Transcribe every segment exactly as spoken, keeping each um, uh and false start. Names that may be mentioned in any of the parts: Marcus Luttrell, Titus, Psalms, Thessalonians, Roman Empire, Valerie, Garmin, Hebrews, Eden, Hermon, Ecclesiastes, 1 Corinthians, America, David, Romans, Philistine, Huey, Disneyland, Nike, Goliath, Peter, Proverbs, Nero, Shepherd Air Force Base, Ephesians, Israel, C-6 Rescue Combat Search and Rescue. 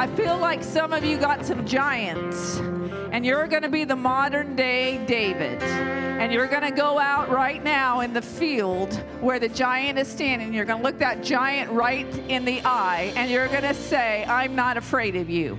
I feel like some of you got some giants, and you're going to be the modern day David, and you're going to go out right now in the field where the giant is standing. You're going to look that giant right in the eye, and you're going to say, I'm not afraid of you.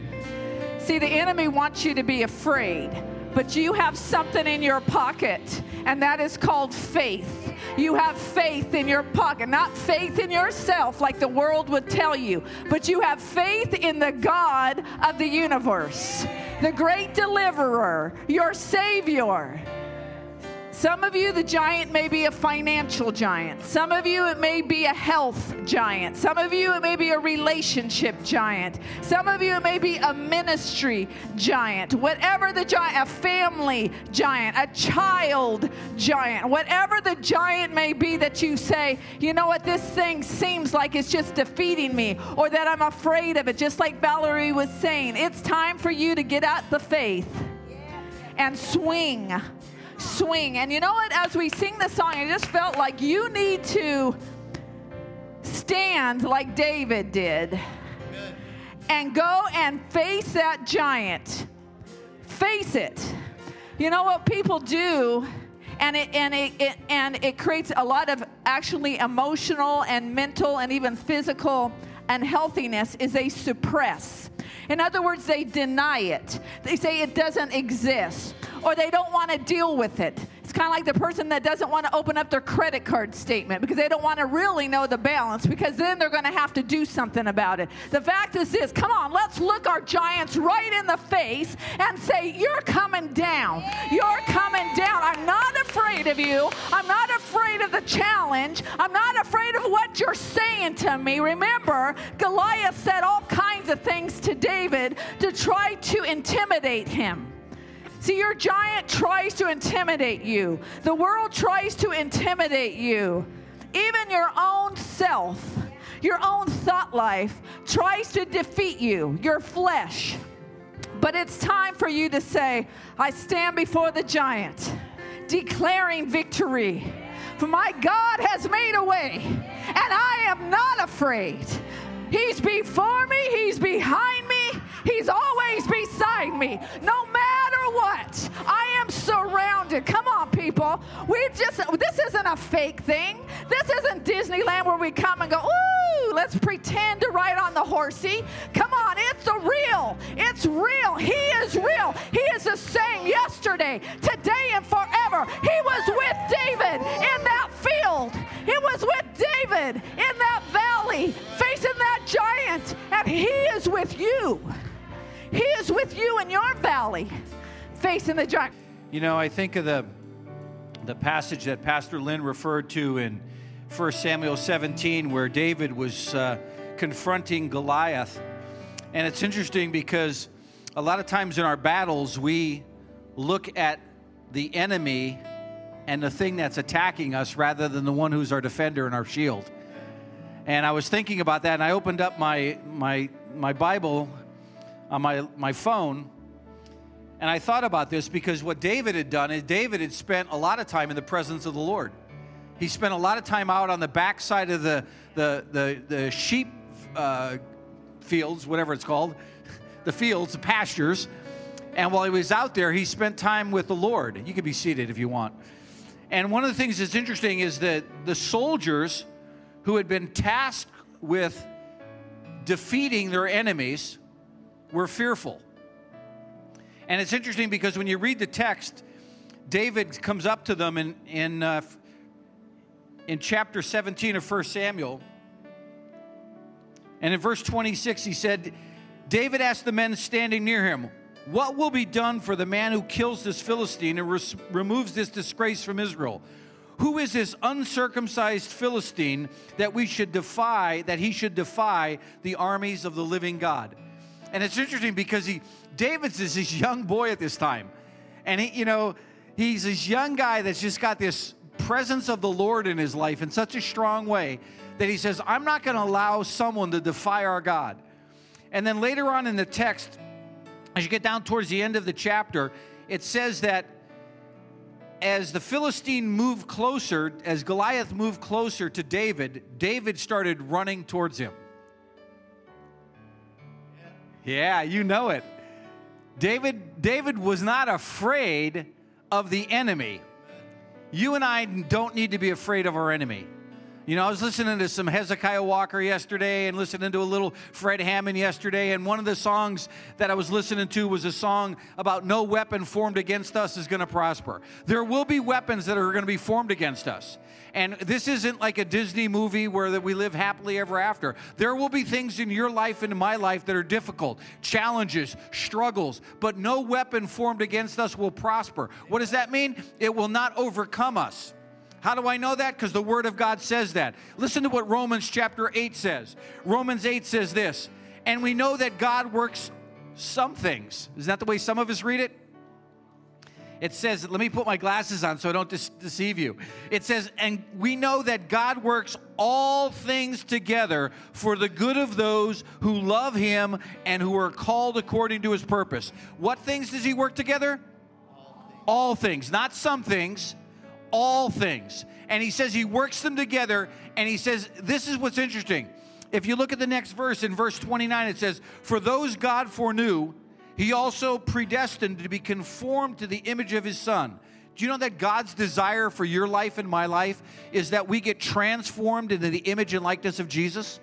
See, the enemy wants you to be afraid, but you have something in your pocket, and that is called faith. You have faith in your pocket, not faith in yourself like the world would tell you, but you have faith in the God of the universe, the great deliverer, your Savior. Some of you, the giant may be a financial giant. Some of you, it may be a health giant. Some of you, it may be a relationship giant. Some of you, it may be a ministry giant. Whatever the giant, a family giant, a child giant, whatever the giant may be that you say, you know what, this thing seems like it's just defeating me, or that I'm afraid of it, just like Valerie was saying. It's time for you to get out the faith and swing. Swing. And you know what, as we sing the song, I just felt like you need to stand like David did. Amen. And go and face that giant. Face it. You know what people do, and it and it, it and it creates a lot of actually emotional and mental and even physical unhealthiness, is they suppress. In other words, they deny it. They say it doesn't exist, or they don't want to deal with it. It's kind of like the person that doesn't want to open up their credit card statement because they don't want to really know the balance, because then they're going to have to do something about it. The fact is this, come on, let's look our giants right in the face and say, you're coming down. You're coming down. I'm not afraid of you. I'm not afraid of the challenge. I'm not afraid of what you're saying to me. Remember, Goliath said all kinds of things to David to try to intimidate him. See, your giant tries to intimidate you. The world tries to intimidate you. Even your own self, your own thought life tries to defeat you, your flesh. But it's time for you to say, I stand before the giant, declaring victory. For my God has made a way, and I am not afraid. He's before me, he's behind me, he's always beside me. No matter what, I am surrounded. Come on, people. We just, this isn't a fake thing. This isn't Disneyland where we come and go, ooh, let's pretend to ride on the horsey. Come on, it's the real. It's real. He is real. He is the same yesterday, today, and forever. He was with David in that field. He was with David in that valley, facing that giant, and he is with you. He is with you in your valley, facing the giant. You know, I think of the the passage that Pastor Lynn referred to in First Samuel seventeen, where David was uh, confronting Goliath. And it's interesting because a lot of times in our battles, we look at the enemy and the thing that's attacking us rather than the one who's our defender and our shield. And I was thinking about that, and I opened up my my my Bible on my, my phone, and I thought about this, because what David had done is David had spent a lot of time in the presence of the Lord. He spent a lot of time out on the backside of the, the, the, the sheep uh, fields, whatever it's called, the fields, the pastures. And while he was out there, he spent time with the Lord. You can be seated if you want. And one of the things that's interesting is that the soldiers who had been tasked with defeating their enemies were fearful. And it's interesting because when you read the text, David comes up to them in, in, uh, in chapter seventeen of First Samuel. And in verse twenty-six, he said, David asked the men standing near him, what will be done for the man who kills this Philistine and res- removes this disgrace from Israel? Who is this uncircumcised Philistine that we should defy, that he should defy the armies of the living God? And it's interesting because he, David's is this young boy at this time. And he, you know, he's this young guy that's just got this presence of the Lord in his life in such a strong way that he says, I'm not going to allow someone to defy our God. And then later on in the text, as you get down towards the end of the chapter, it says that as the Philistine moved closer, as Goliath moved closer to David, David started running towards him. Yeah, you know it. David, David was not afraid of the enemy. You and I don't need to be afraid of our enemy. You know, I was listening to some Hezekiah Walker yesterday and listening to a little Fred Hammond yesterday, and one of the songs that I was listening to was a song about no weapon formed against us is going to prosper. There will be weapons that are going to be formed against us. And this isn't like a Disney movie where that we live happily ever after. There will be things in your life and in my life that are difficult, challenges, struggles, but no weapon formed against us will prosper. What does that mean? It will not overcome us. How do I know that? Because the Word of God says that. Listen to what Romans chapter eight says. Romans eight says this, and we know that God works some things. Is that the way some of us read it? It says, let me put my glasses on so I don't deceive you. It says, and we know that God works all things together for the good of those who love Him and who are called according to His purpose. What things does He work together? All things. All things, not some things. All things. And He says He works them together, and He says, this is what's interesting. If you look at the next verse, in verse twenty-nine, it says, for those God foreknew, He also predestined to be conformed to the image of His Son. Do you know that God's desire for your life and my life is that we get transformed into the image and likeness of Jesus?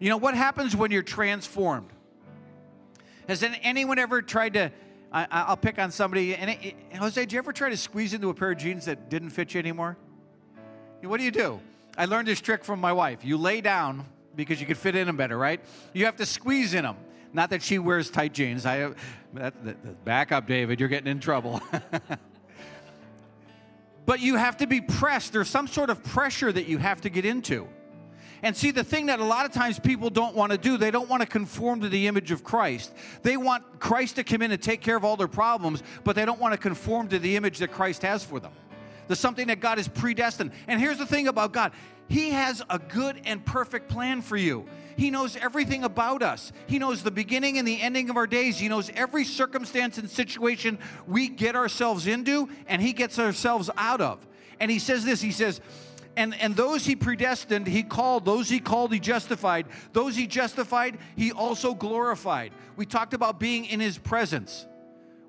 You know, what happens when you're transformed? Has anyone ever tried to I, I'll pick on somebody. And it, it, Jose, did you ever try to squeeze into a pair of jeans that didn't fit you anymore? What do you do? I learned this trick from my wife. You lay down because you could fit in them better, right? You have to squeeze in them. Not that she wears tight jeans. I, that, that, back up, David. You're getting in trouble. But you have to be pressed. There's some sort of pressure that you have to get into. And see, the thing that a lot of times people don't want to do, they don't want to conform to the image of Christ. They want Christ to come in and take care of all their problems, but they don't want to conform to the image that Christ has for them. There's something that God is predestined. And here's the thing about God. He has a good and perfect plan for you. He knows everything about us. He knows the beginning and the ending of our days. He knows every circumstance and situation we get ourselves into, and He gets ourselves out of. And He says this, He says, And, and those He predestined, He called. Those He called, He justified. Those He justified, He also glorified. We talked about being in His presence.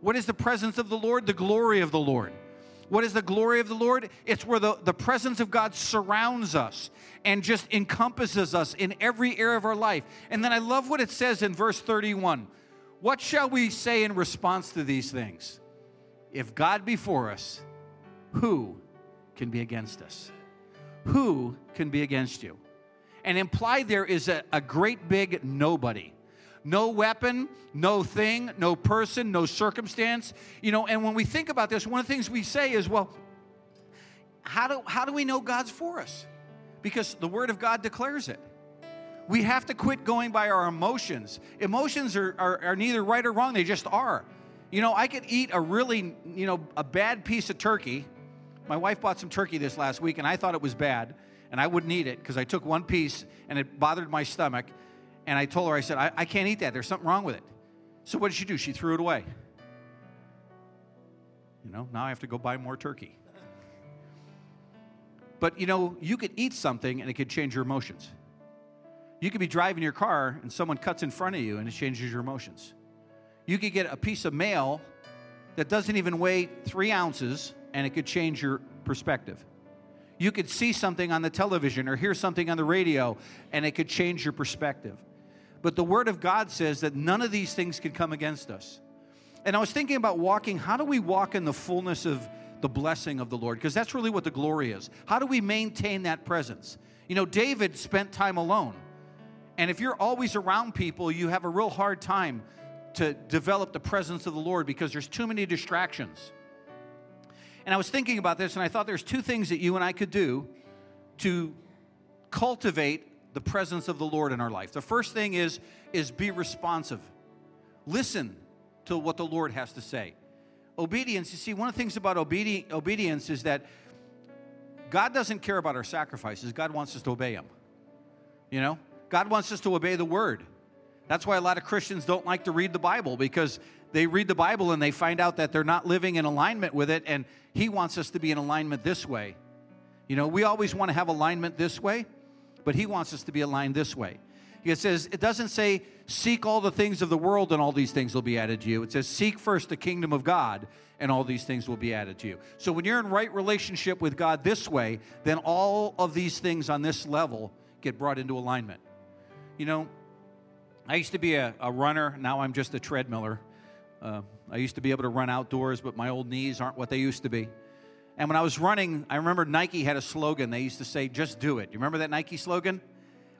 What is the presence of the Lord? The glory of the Lord. What is the glory of the Lord? It's where the, the presence of God surrounds us and just encompasses us in every area of our life. And then I love what it says in verse thirty-one. What shall we say in response to these things? If God be for us, who can be against us? Who can be against you? And implied there is a, a great big nobody. No weapon, no thing, no person, no circumstance. You know, and when we think about this, one of the things we say is, well, how do, how do we know God's for us? Because the Word of God declares it. We have to quit going by our emotions. Emotions are, are, are neither right or wrong. They just are. You know, I could eat a really, you know, a bad piece of turkey. My wife bought some turkey this last week, and I thought it was bad, and I wouldn't eat it because I took one piece, and it bothered my stomach. And I told her, I said, I, I can't eat that. There's something wrong with it. So what did she do? She threw it away. You know, now I have to go buy more turkey. But, you know, you could eat something, and it could change your emotions. You could be driving your car, and someone cuts in front of you, and it changes your emotions. You could get a piece of mail that doesn't even weigh three ounces, and it could change your perspective. You could see something on the television or hear something on the radio, and it could change your perspective. But the Word of God says that none of these things can come against us. And I was thinking about walking. How do we walk in the fullness of the blessing of the Lord? Because that's really what the glory is. How do we maintain that presence? You know, David spent time alone. And if you're always around people, you have a real hard time to develop the presence of the Lord because there's too many distractions. And I was thinking about this, and I thought there's two things that you and I could do to cultivate the presence of the Lord in our life. The first thing is, is be responsive. Listen to what the Lord has to say. Obedience, you see, one of the things about obedi- obedience is that God doesn't care about our sacrifices. God wants us to obey Him. You know? God wants us to obey the Word. That's why a lot of Christians don't like to read the Bible, because they read the Bible and they find out that they're not living in alignment with it, and He wants us to be in alignment this way. You know, we always want to have alignment this way, but He wants us to be aligned this way. It says, it doesn't say, seek all the things of the world and all these things will be added to you. It says, seek first the kingdom of God and all these things will be added to you. So when you're in right relationship with God this way, then all of these things on this level get brought into alignment. You know, I used to be a, a runner. Now I'm just a treadmiller. Uh, I used to be able to run outdoors, but my old knees aren't what they used to be. And when I was running, I remember Nike had a slogan. They used to say, just do it. You remember that Nike slogan?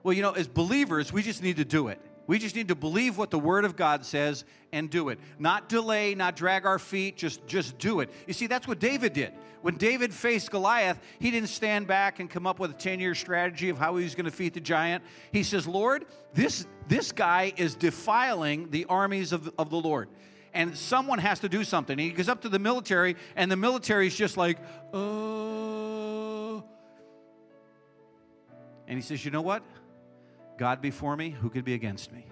Well, you know, as believers, we just need to do it. We just need to believe what the Word of God says and do it. Not delay, not drag our feet, just, just do it. You see, that's what David did. When David faced Goliath, he didn't stand back and come up with a ten-year strategy of how he was going to defeat the giant. He says, Lord, this, this guy is defiling the armies of, of the Lord. And someone has to do something. And he goes up to the military, and the military is just like, oh. And he says, you know what? God be for me, who could be against me?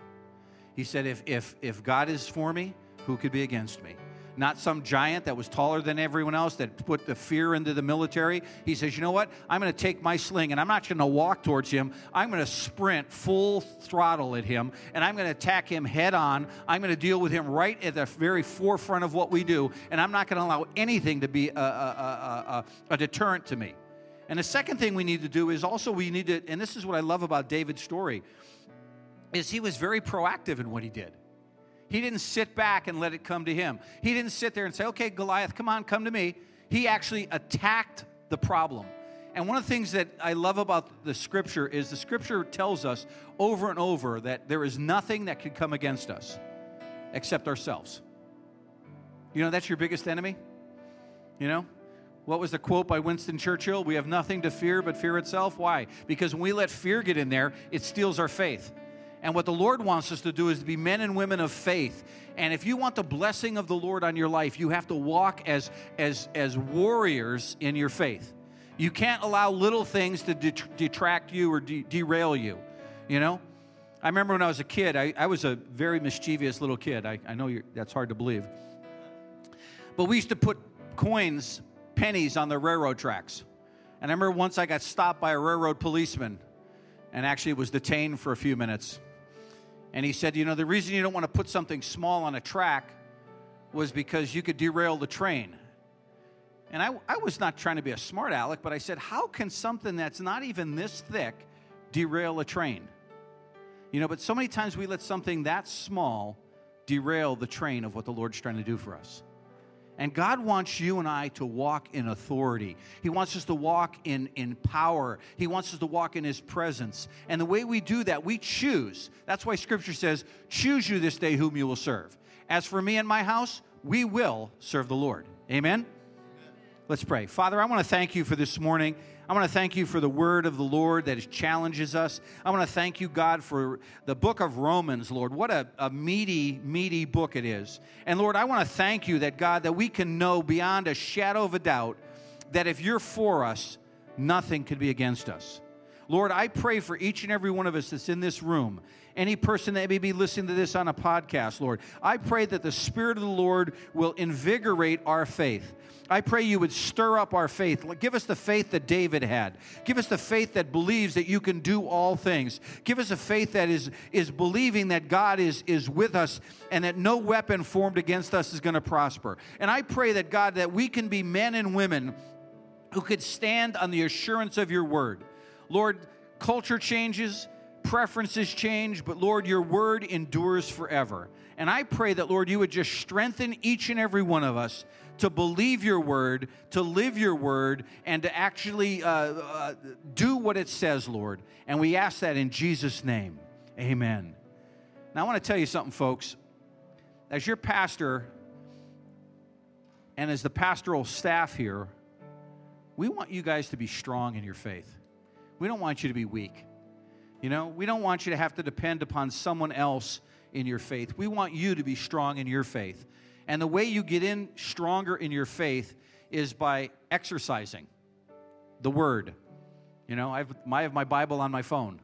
He said, if, if, if God is for me, who could be against me? Not some giant that was taller than everyone else that put the fear into the military. He says, you know what? I'm going to take my sling, and I'm not going to walk towards him. I'm going to sprint full throttle at him, and I'm going to attack him head on. I'm going to deal with him right at the very forefront of what we do, and I'm not going to allow anything to be a, a, a, a, a deterrent to me. And the second thing we need to do is also we need to, and this is what I love about David's story, is he was very proactive in what he did. He didn't sit back and let it come to him. He didn't sit there and say, okay, Goliath, come on, come to me. He actually attacked the problem. And one of the things that I love about the Scripture is the Scripture tells us over and over that there is nothing that could come against us except ourselves. You know, that's your biggest enemy. You know? What was the quote by Winston Churchill? We have nothing to fear but fear itself. Why? Because when we let fear get in there, it steals our faith. And what the Lord wants us to do is to be men and women of faith. And if you want the blessing of the Lord on your life, you have to walk as, as, as warriors in your faith. You can't allow little things to detract you or de- derail you, you know? I remember when I was a kid, I, I was a very mischievous little kid. I, I know you're, that's hard to believe. But we used to put coins... pennies on the railroad tracks. And I remember once I got stopped by a railroad policeman and actually was detained for a few minutes. And he said, you know, the reason you don't want to put something small on a track was because you could derail the train. And I, I was not trying to be a smart aleck, but I said, how can something that's not even this thick derail a train? You know, but so many times we let something that small derail the train of what the Lord's trying to do for us. And God wants you and I to walk in authority. He wants us to walk in, in power. He wants us to walk in His presence. And the way we do that, we choose. That's why Scripture says, choose you this day whom you will serve. As for me and my house, we will serve the Lord. Amen? Amen. Let's pray. Father, I want to thank you for this morning. I want to thank you for the word of the Lord that challenges us. I want to thank you, God, for the book of Romans, Lord. What a, a meaty, meaty book it is. And, Lord, I want to thank you that, God, that we can know beyond a shadow of a doubt that if you're for us, nothing could be against us. Lord, I pray for each and every one of us that's in this room, any person that may be listening to this on a podcast, Lord. I pray that the Spirit of the Lord will invigorate our faith. I pray you would stir up our faith. Give us the faith that David had. Give us the faith that believes that you can do all things. Give us a faith that is, is believing that God is, is with us and that no weapon formed against us is going to prosper. And I pray that, God, that we can be men and women who could stand on the assurance of your word. Lord, culture changes, preferences change, but Lord, your word endures forever. And I pray that, Lord, you would just strengthen each and every one of us to believe your word, to live your word, and to actually uh, uh, do what it says, Lord. And we ask that in Jesus' name. Amen. Now, I want to tell you something, folks. As your pastor and as the pastoral staff here, we want you guys to be strong in your faith. We don't want you to be weak. You know, we don't want you to have to depend upon someone else in your faith. We want you to be strong in your faith. And the way you get in stronger in your faith is by exercising the Word. You know, I've, I have my Bible on my phone.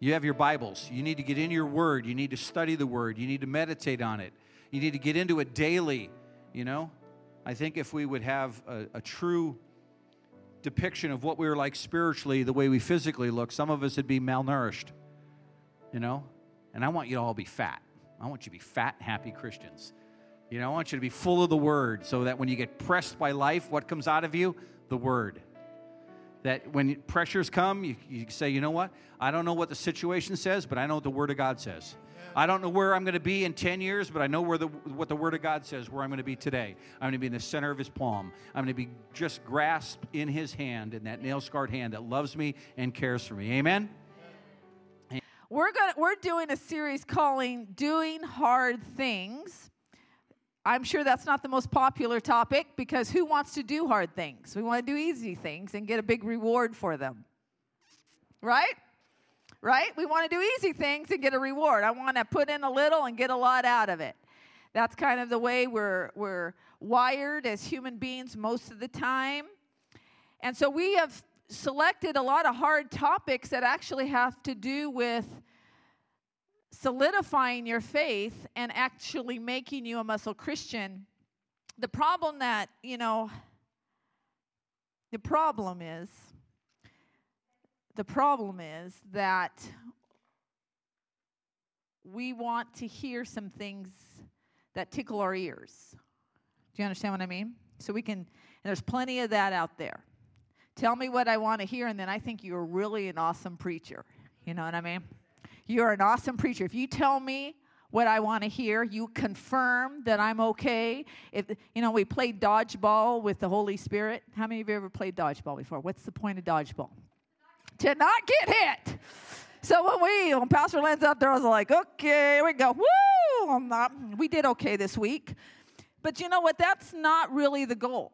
You have your Bibles. You need to get in your Word. You need to study the Word. You need to meditate on it. You need to get into it daily, you know. I think if we would have a, a true depiction of what we were like spiritually, the way we physically look, some of us would be malnourished. you know? And I want you to all be fat. I want you to be fat, happy Christians. You know, I want you to be full of the Word so that when you get pressed by life, what comes out of you? The Word. That when pressures come, you, you say, you know what? I don't know what the situation says, but I know what the Word of God says. I don't know where I'm going to be in ten years, but I know where the, what the Word of God says, where I'm going to be today. I'm going to be in the center of His palm. I'm going to be just grasped in His hand, in that nail-scarred hand that loves me and cares for me. Amen? Amen. We're gonna, we're doing a series calling Doing Hard Things. I'm sure that's not the most popular topic because who wants to do hard things? We want to do easy things and get a big reward for them. Right? Right? We want to do easy things and get a reward. I want to put in a little and get a lot out of it. That's kind of the way we're we're wired as human beings most of the time. And so we have selected a lot of hard topics that actually have to do with solidifying your faith and actually making you a muscle Christian. The problem that, you know, the problem is The problem is that we want to hear some things that tickle our ears. Do you understand what I mean? So we can, and there's plenty of that out there. Tell me what I want to hear, and then I think you're really an awesome preacher. You know what I mean? You're an awesome preacher. If you tell me what I want to hear, you confirm that I'm okay. If you know, we played dodgeball with the Holy Spirit. How many of you ever played dodgeball before? What's the point of dodgeball? To not get hit. So when we, when Pastor Lynn's out there, I was like, okay, here we go. Woo! I'm not, we did okay this week. But you know what? That's not really the goal.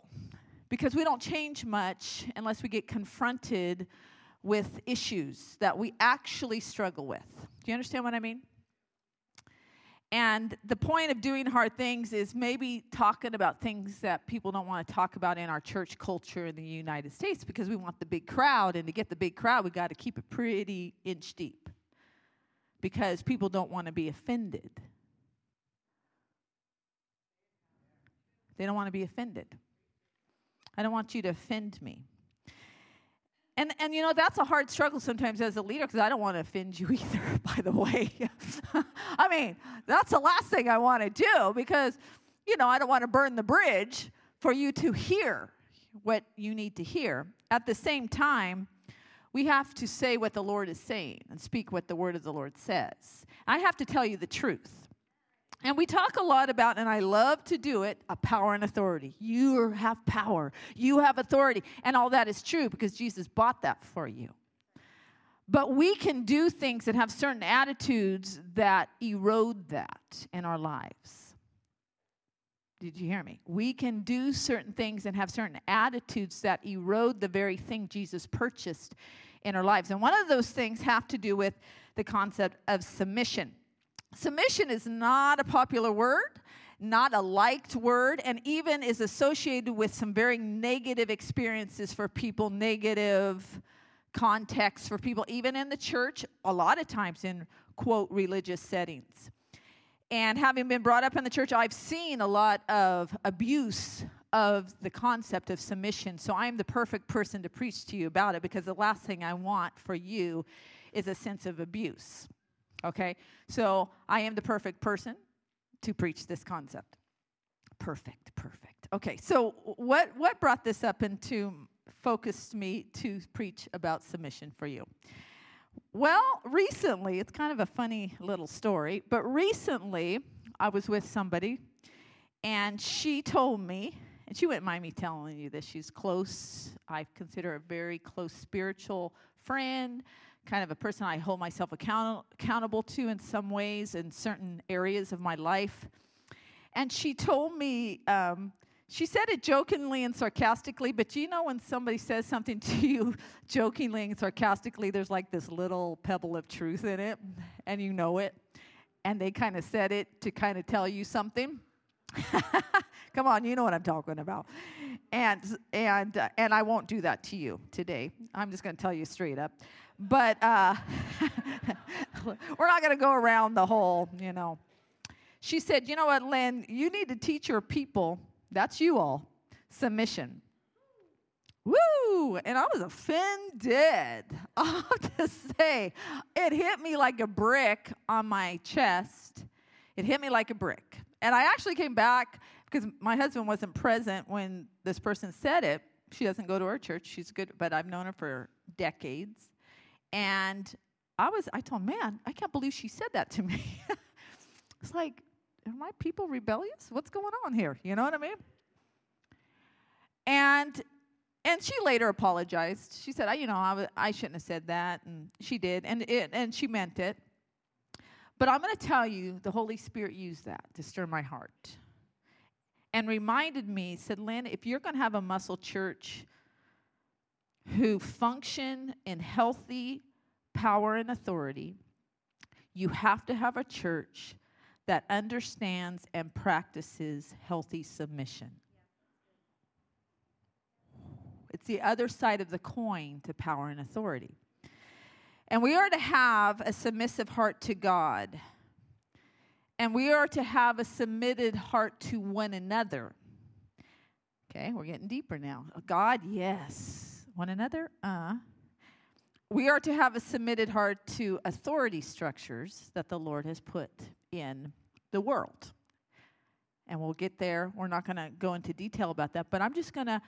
Because we don't change much unless we get confronted with issues that we actually struggle with. Do you understand what I mean? And the point of doing hard things is maybe talking about things that people don't want to talk about in our church culture in the United States because we want the big crowd. And to get the big crowd, we got to keep it pretty inch deep because people don't want to be offended. They don't want to be offended. I don't want you to offend me. And, and you know, that's a hard struggle sometimes as a leader because I don't want to offend you either, by the way. I mean, that's the last thing I want to do because, you know, I don't want to burn the bridge for you to hear what you need to hear. At the same time, we have to say what the Lord is saying and speak what the word of the Lord says. I have to tell you the truth. And we talk a lot about, and I love to do it, a power and authority. You have power. You have authority. And all that is true because Jesus bought that for you. But we can do things and have certain attitudes that erode that in our lives. Did you hear me? We can do certain things and have certain attitudes that erode the very thing Jesus purchased in our lives. And one of those things have to do with the concept of submission. Submission is not a popular word, not a liked word, and even is associated with some very negative experiences for people, negative context for people, even in the church, a lot of times in, quote, religious settings. And having been brought up in the church, I've seen a lot of abuse of the concept of submission. So I'm the perfect person to preach to you about it because the last thing I want for you is a sense of abuse. Okay, so I am the perfect person to preach this concept. Perfect, perfect. Okay, so what, what brought this up and to focused me to preach about submission for you? Well, recently, it's kind of a funny little story, but recently I was with somebody, and she told me, and she wouldn't mind me telling you this, she's close, I consider her a very close spiritual friend, kind of a person I hold myself account- accountable to in some ways in certain areas of my life. And she told me, um, she said it jokingly and sarcastically, but you know when somebody says something to you jokingly and sarcastically, there's like this little pebble of truth in it, and you know it. And they kind of said it to kind of tell you something. Come on, you know what I'm talking about. And and uh, and I won't do that to you today. I'm just going to tell you straight up. But uh, we're not going to go around the whole, you know. She said, you know what, Lynn, you need to teach your people, that's you all, submission. Woo! And I was offended. I have to say, it hit me like a brick on my chest. It hit me like a brick. And I actually came back because my husband wasn't present when this person said it. She doesn't go to our church. She's good, but I've known her for decades. And I was, I told, man, I can't believe she said that to me. It's like, are my people rebellious? What's going on here? You know what I mean? And and she later apologized. She said, I, you know, I, w- I shouldn't have said that. And she did, and it, and she meant it. But I'm going to tell you, the Holy Spirit used that to stir my heart and reminded me, said, Lynn, if you're going to have a muscle church who function in healthy power and authority, you have to have a church that understands and practices healthy submission. It's the other side of the coin to power and authority. And we are to have a submissive heart to God. And we are to have a submitted heart to one another. Okay, we're getting deeper now. God, yes. One another, uh. We are to have a submitted heart to authority structures that the Lord has put in the world. And we'll get there. We're not going to go into detail about that, but I'm just going to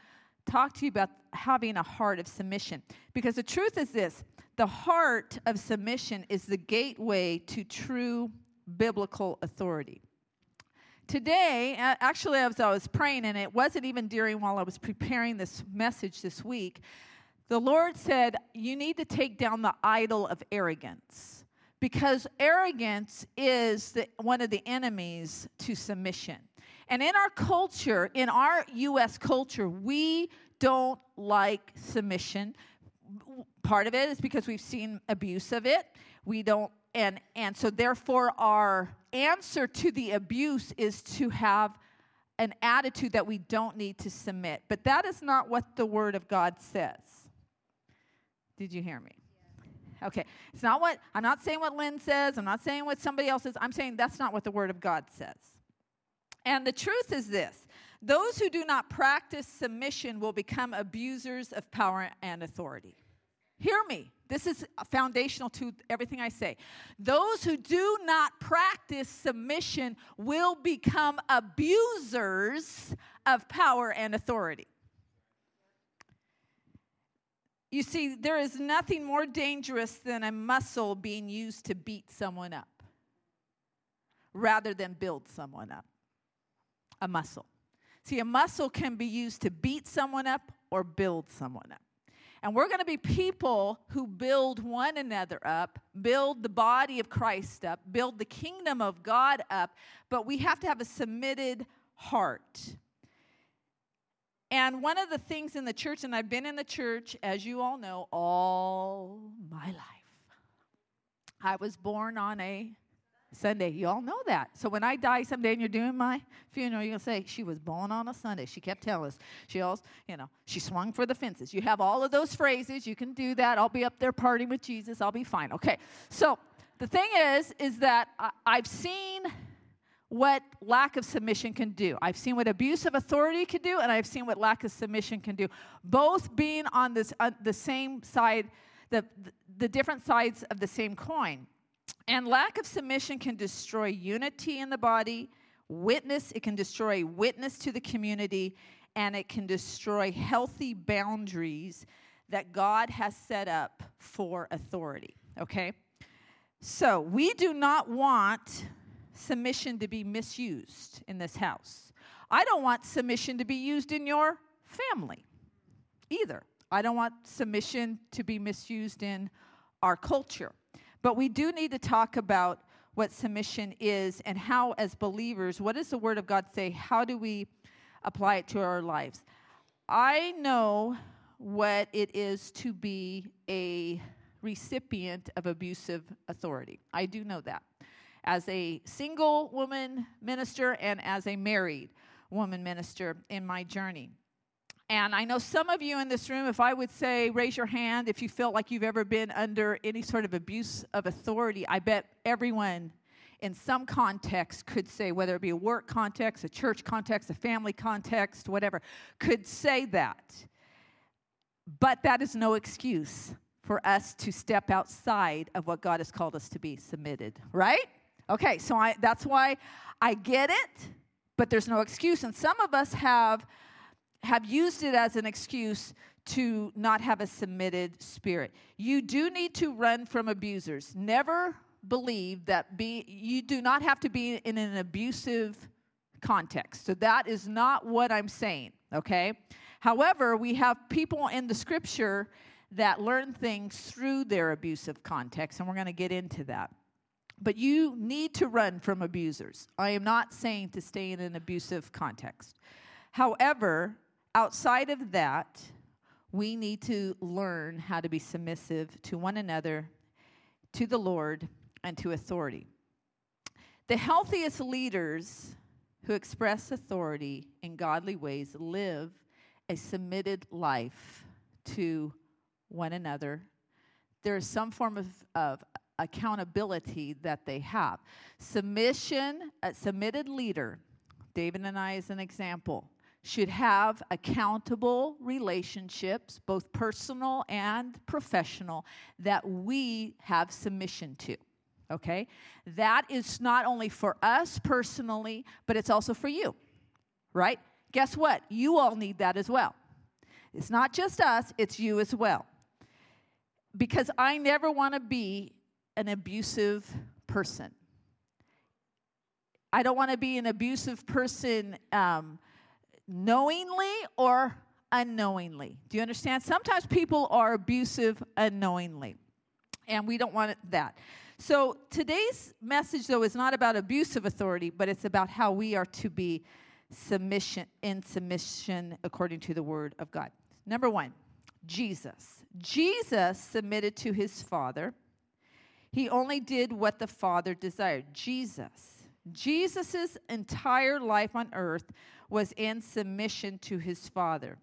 talk to you about having a heart of submission. Because the truth is this, the heart of submission is the gateway to true biblical authority. Today, actually, as I was praying, and it wasn't even during while I was preparing this message this week, the Lord said, you need to take down the idol of arrogance. Because arrogance is the, one of the enemies to submission. And in our culture, in our U S culture, we don't like submission. Part of it is because we've seen abuse of it. We don't, and and so therefore our answer to the abuse is to have an attitude that we don't need to submit. But that is not what the Word of God says. Did you hear me? Okay, it's not what, I'm not saying what Lynn says, I'm not saying what somebody else says, I'm saying that's not what the Word of God says. And the truth is this, those who do not practice submission will become abusers of power and authority. Hear me, this is foundational to everything I say. Those who do not practice submission will become abusers of power and authority. You see, there is nothing more dangerous than a muscle being used to beat someone up rather than build someone up. A muscle. See, a muscle can be used to beat someone up or build someone up. And we're going to be people who build one another up, build the body of Christ up, build the kingdom of God up, but we have to have a submitted heart. And one of the things in the church, and I've been in the church, as you all know, all my life. I was born on a Sunday. You all know that. So when I die someday and you're doing my funeral, you're going to say, she was born on a Sunday. She kept telling us. She also, you know, she swung for the fences. You have all of those phrases. You can do that. I'll be up there partying with Jesus. I'll be fine. Okay. So the thing is, is that I, I've seen what lack of submission can do. I've seen what abuse of authority can do, and I've seen what lack of submission can do. Both being on this uh, the same side, the, the the different sides of the same coin. And lack of submission can destroy unity in the body, witness, it can destroy witness to the community, and it can destroy healthy boundaries that God has set up for authority, okay? So we do not want submission to be misused in this house. I don't want submission to be used in your family either. I don't want submission to be misused in our culture. But we do need to talk about what submission is and how, as believers, what does the Word of God say? How do we apply it to our lives? I know what it is to be a recipient of abusive authority. I do know that. As a single woman minister and as a married woman minister in my journey. And I know some of you in this room, if I would say, raise your hand if you feel like you've ever been under any sort of abuse of authority, I bet everyone in some context could say, whether it be a work context, a church context, a family context, whatever, could say that. But that is no excuse for us to step outside of what God has called us to be submitted, right? Okay, so I, that's why I get it, but there's no excuse. And some of us have have used it as an excuse to not have a submitted spirit. You do need to run from abusers. Never believe that be, you do not have to be in an abusive context. So that is not what I'm saying, okay? However, we have people in the scripture that learn things through their abusive context, and we're going to get into that. But you need to run from abusers. I am not saying to stay in an abusive context. However, outside of that, we need to learn how to be submissive to one another, to the Lord, and to authority. The healthiest leaders who express authority in godly ways live a submitted life to one another. There is some form of, of accountability that they have. Submission, a submitted leader, David and I as an example, should have accountable relationships, both personal and professional, that we have submission to, okay? That is not only for us personally, but it's also for you, right? Guess what? You all need that as well. It's not just us, it's you as well. Because I never want to be an abusive person. I don't want to be an abusive person um, knowingly or unknowingly. Do you understand? Sometimes people are abusive unknowingly, and we don't want that. So today's message, though, is not about abusive authority, but it's about how we are to be submission in submission according to the word of God. Number one, Jesus. Jesus submitted to his Father. He only did what the Father desired. Jesus. Jesus's entire life on earth was in submission to his Father.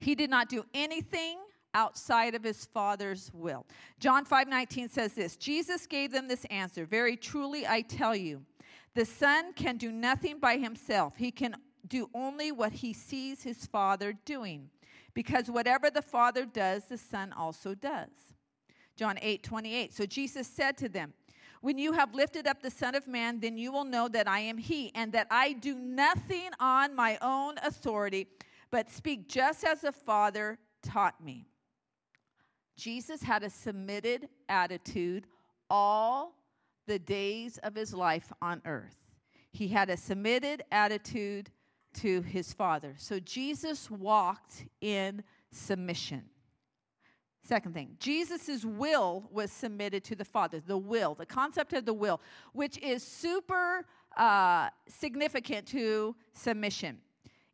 He did not do anything outside of his Father's will. John five nineteen says this, Jesus gave them this answer, very truly I tell you, the Son can do nothing by himself. He can do only what he sees his Father doing, because whatever the Father does, the Son also does. John eight twenty-eight, so Jesus said to them, when you have lifted up the Son of Man, then you will know that I am he, and that I do nothing on my own authority, but speak just as the Father taught me. Jesus had a submitted attitude all the days of his life on earth. He had a submitted attitude to his Father. So Jesus walked in submission. Second thing, Jesus' will was submitted to the Father. The will, the concept of the will, which is super uh, significant to submission.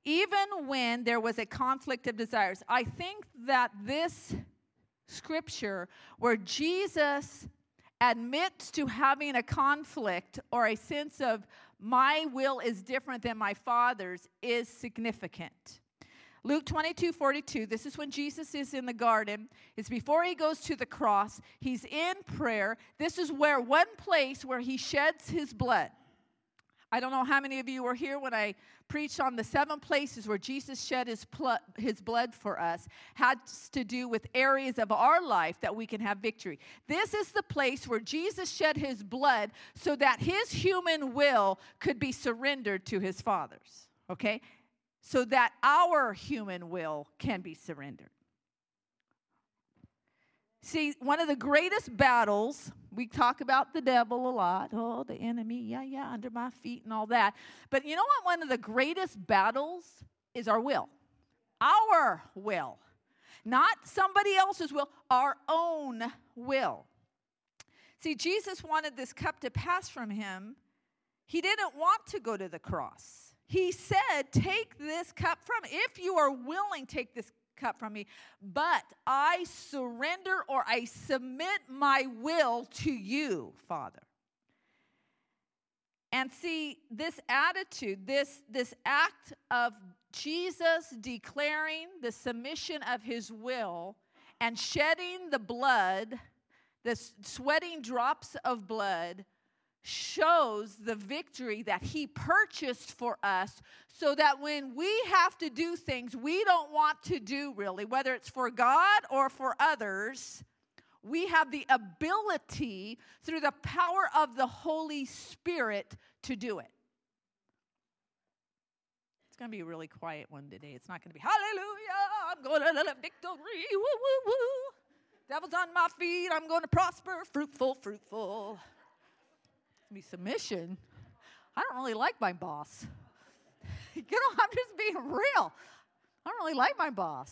Even when there was a conflict of desires, I think that this scripture where Jesus admits to having a conflict or a sense of my will is different than my Father's is significant. Luke twenty-two forty-two, this is when Jesus is in the garden. It's before he goes to the cross. He's in prayer. This is where one place where he sheds his blood. I don't know how many of you were here when I preached on the seven places where Jesus shed his, pl- his blood for us. Had to do with areas of our life that we can have victory. This is the place where Jesus shed his blood so that his human will could be surrendered to his Father's, okay? So that our human will can be surrendered. See, one of the greatest battles, we talk about the devil a lot. Oh, the enemy, yeah, yeah, under my feet and all that. But you know what? One of the greatest battles is our will. Our will. Not somebody else's will, our own will. See, Jesus wanted this cup to pass from him. He didn't want to go to the cross. He said, take this cup from me. If you are willing, take this cup from me. But I surrender or I submit my will to you, Father. And see, this attitude, this, this act of Jesus declaring the submission of his will and shedding the blood, the sweating drops of blood shows the victory that he purchased for us, so that when we have to do things we don't want to do, really, whether it's for God or for others, we have the ability through the power of the Holy Spirit to do it. It's going to be a really quiet one today. It's not going to be, hallelujah, I'm going to live victory, woo, woo, woo. Devil's on my feet, I'm going to prosper, fruitful, fruitful. Me submission. I don't really like my boss. You know, I'm just being real. I don't really like my boss.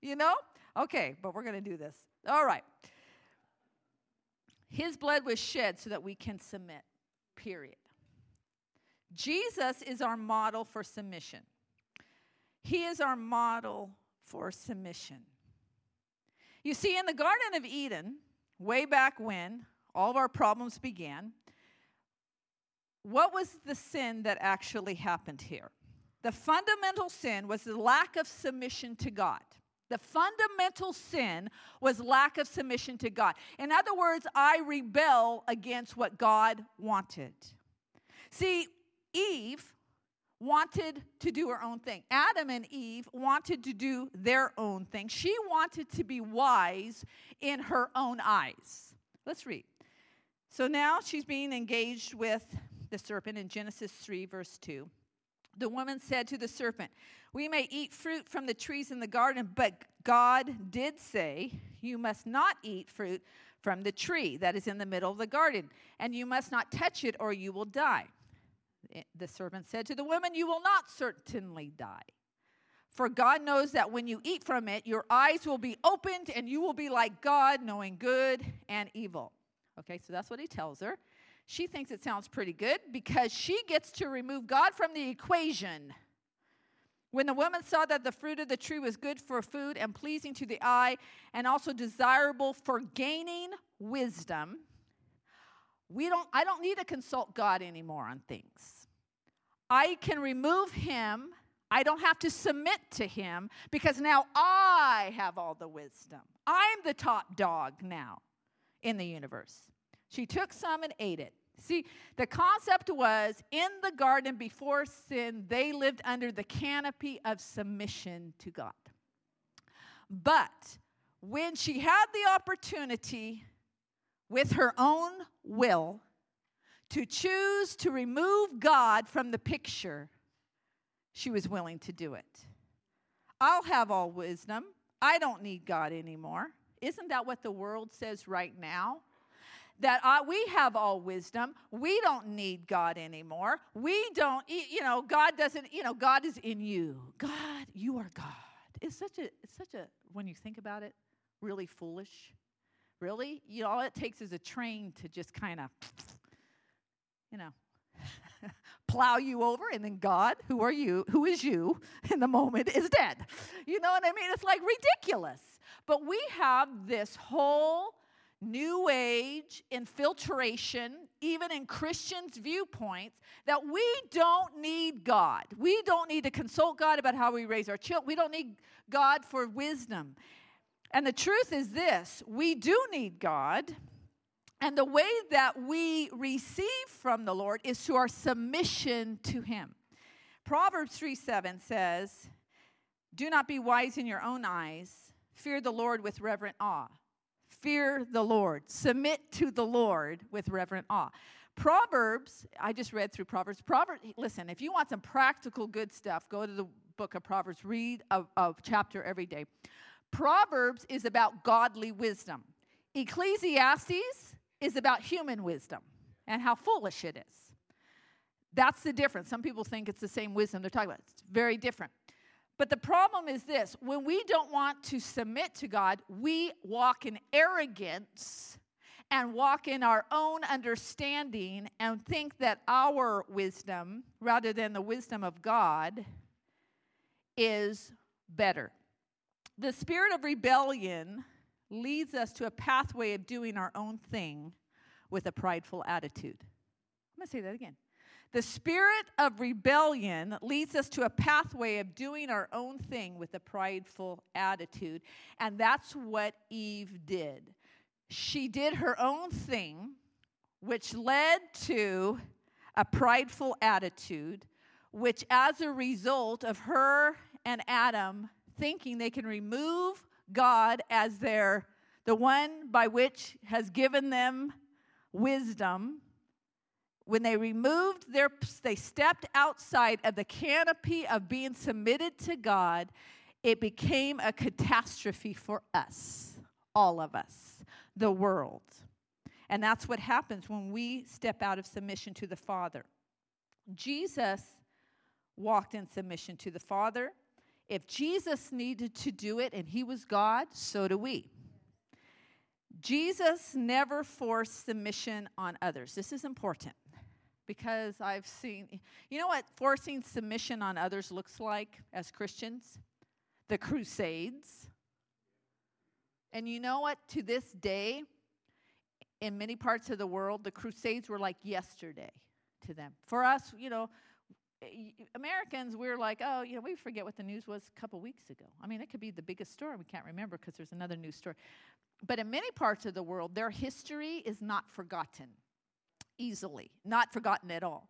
You know? Okay, but we're going to do this. All right. His blood was shed so that we can submit. Period. Jesus is our model for submission. He is our model for submission. You see, in the Garden of Eden, way back when all of our problems began, what was the sin that actually happened here? The fundamental sin was the lack of submission to God. The fundamental sin was lack of submission to God. In other words, I rebel against what God wanted. See, Eve wanted to do her own thing. Adam and Eve wanted to do their own thing. She wanted to be wise in her own eyes. Let's read. So now she's being engaged with the serpent in Genesis three, verse two. The woman said to the serpent, "We may eat fruit from the trees in the garden, but God did say, you must not eat fruit from the tree that is in the middle of the garden, and you must not touch it or you will die." The serpent said to the woman, "You will not certainly die. For God knows that when you eat from it, your eyes will be opened and you will be like God, knowing good and evil." Okay, so that's what he tells her. She thinks it sounds pretty good because she gets to remove God from the equation. When the woman saw that the fruit of the tree was good for food and pleasing to the eye and also desirable for gaining wisdom, we don't, I don't need to consult God anymore on things. I can remove him. I don't have to submit to him because now I have all the wisdom. I'm the top dog now in the universe. She took some and ate it. See, the concept was, in the garden before sin, they lived under the canopy of submission to God. But when she had the opportunity with her own will to choose to remove God from the picture, she was willing to do it. I'll have all wisdom. I don't need God anymore. Isn't that what the world says right now? That I, we have all wisdom. We don't need God anymore. We don't, you know, God doesn't, you know, God is in you. God, you are God. It's such a, it's such a, when you think about it, really foolish. Really? You know, all it takes is a train to just kind of, you know, plow you over, and then God, who are you, who is you in the moment, is dead. You know what I mean? It's like ridiculous. But we have this whole New Age infiltration, even in Christians' viewpoints, that we don't need God. We don't need to consult God about how we raise our children. We don't need God for wisdom. And the truth is this: we do need God. And the way that we receive from the Lord is through our submission to him. Proverbs three seven says, "Do not be wise in your own eyes. Fear the Lord with reverent awe." Fear the Lord. Submit to the Lord with reverent awe. Proverbs, I just read through Proverbs. Proverbs, listen, if you want some practical good stuff, go to the book of Proverbs. Read a, a chapter every day. Proverbs is about godly wisdom. Ecclesiastes is about human wisdom and how foolish it is. That's the difference. Some people think it's the same wisdom they're talking about. It's very different. But the problem is this: when we don't want to submit to God, we walk in arrogance and walk in our own understanding and think that our wisdom, rather than the wisdom of God, is better. The spirit of rebellion leads us to a pathway of doing our own thing with a prideful attitude. I'm going to say that again. The spirit of rebellion leads us to a pathway of doing our own thing with a prideful attitude. And that's what Eve did. She did her own thing which led to a prideful attitude, which as a result of her and Adam thinking they can remove God as their, the one by which has given them wisdom, when they removed their, they stepped outside of the canopy of being submitted to God, it became a catastrophe for us, all of us, the world. And that's what happens when we step out of submission to the Father. Jesus walked in submission to the Father. If Jesus needed to do it and he was God, so do we. Jesus never forced submission on others. This is important because I've seen, you know what forcing submission on others looks like as Christians? The Crusades. And you know what? To this day, in many parts of the world, the Crusades were like yesterday to them. For us, you know, Americans, we're like, oh, you know, we forget what the news was a couple weeks ago. I mean, it could be the biggest story. We can't remember because there's another news story. But in many parts of the world, their history is not forgotten easily, not forgotten at all.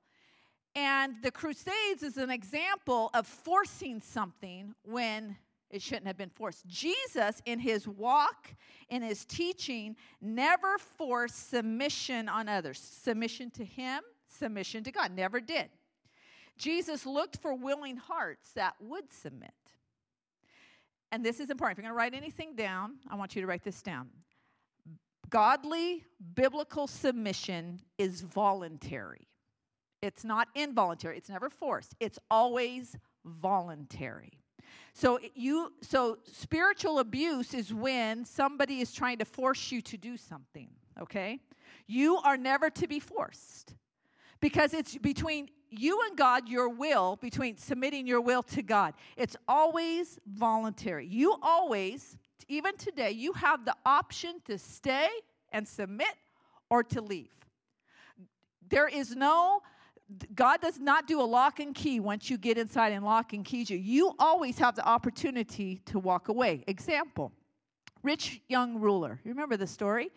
And the Crusades is an example of forcing something when it shouldn't have been forced. Jesus, in his walk, in his teaching, never forced submission on others. Submission to him, submission to God. Never did. Jesus looked for willing hearts that would submit. And this is important. If you're going to write anything down, I want you to write this down. Godly, biblical submission is voluntary. It's not involuntary. It's never forced. It's always voluntary. So you, so spiritual abuse is when somebody is trying to force you to do something, okay? You are never to be forced because it's between you and God, your will, between submitting your will to God. It's always voluntary. You always, even today, you have the option to stay and submit or to leave. There is no... God does not do a lock and key once you get inside and lock and keys you. You always have the opportunity to walk away. Example, rich young ruler. You remember the story?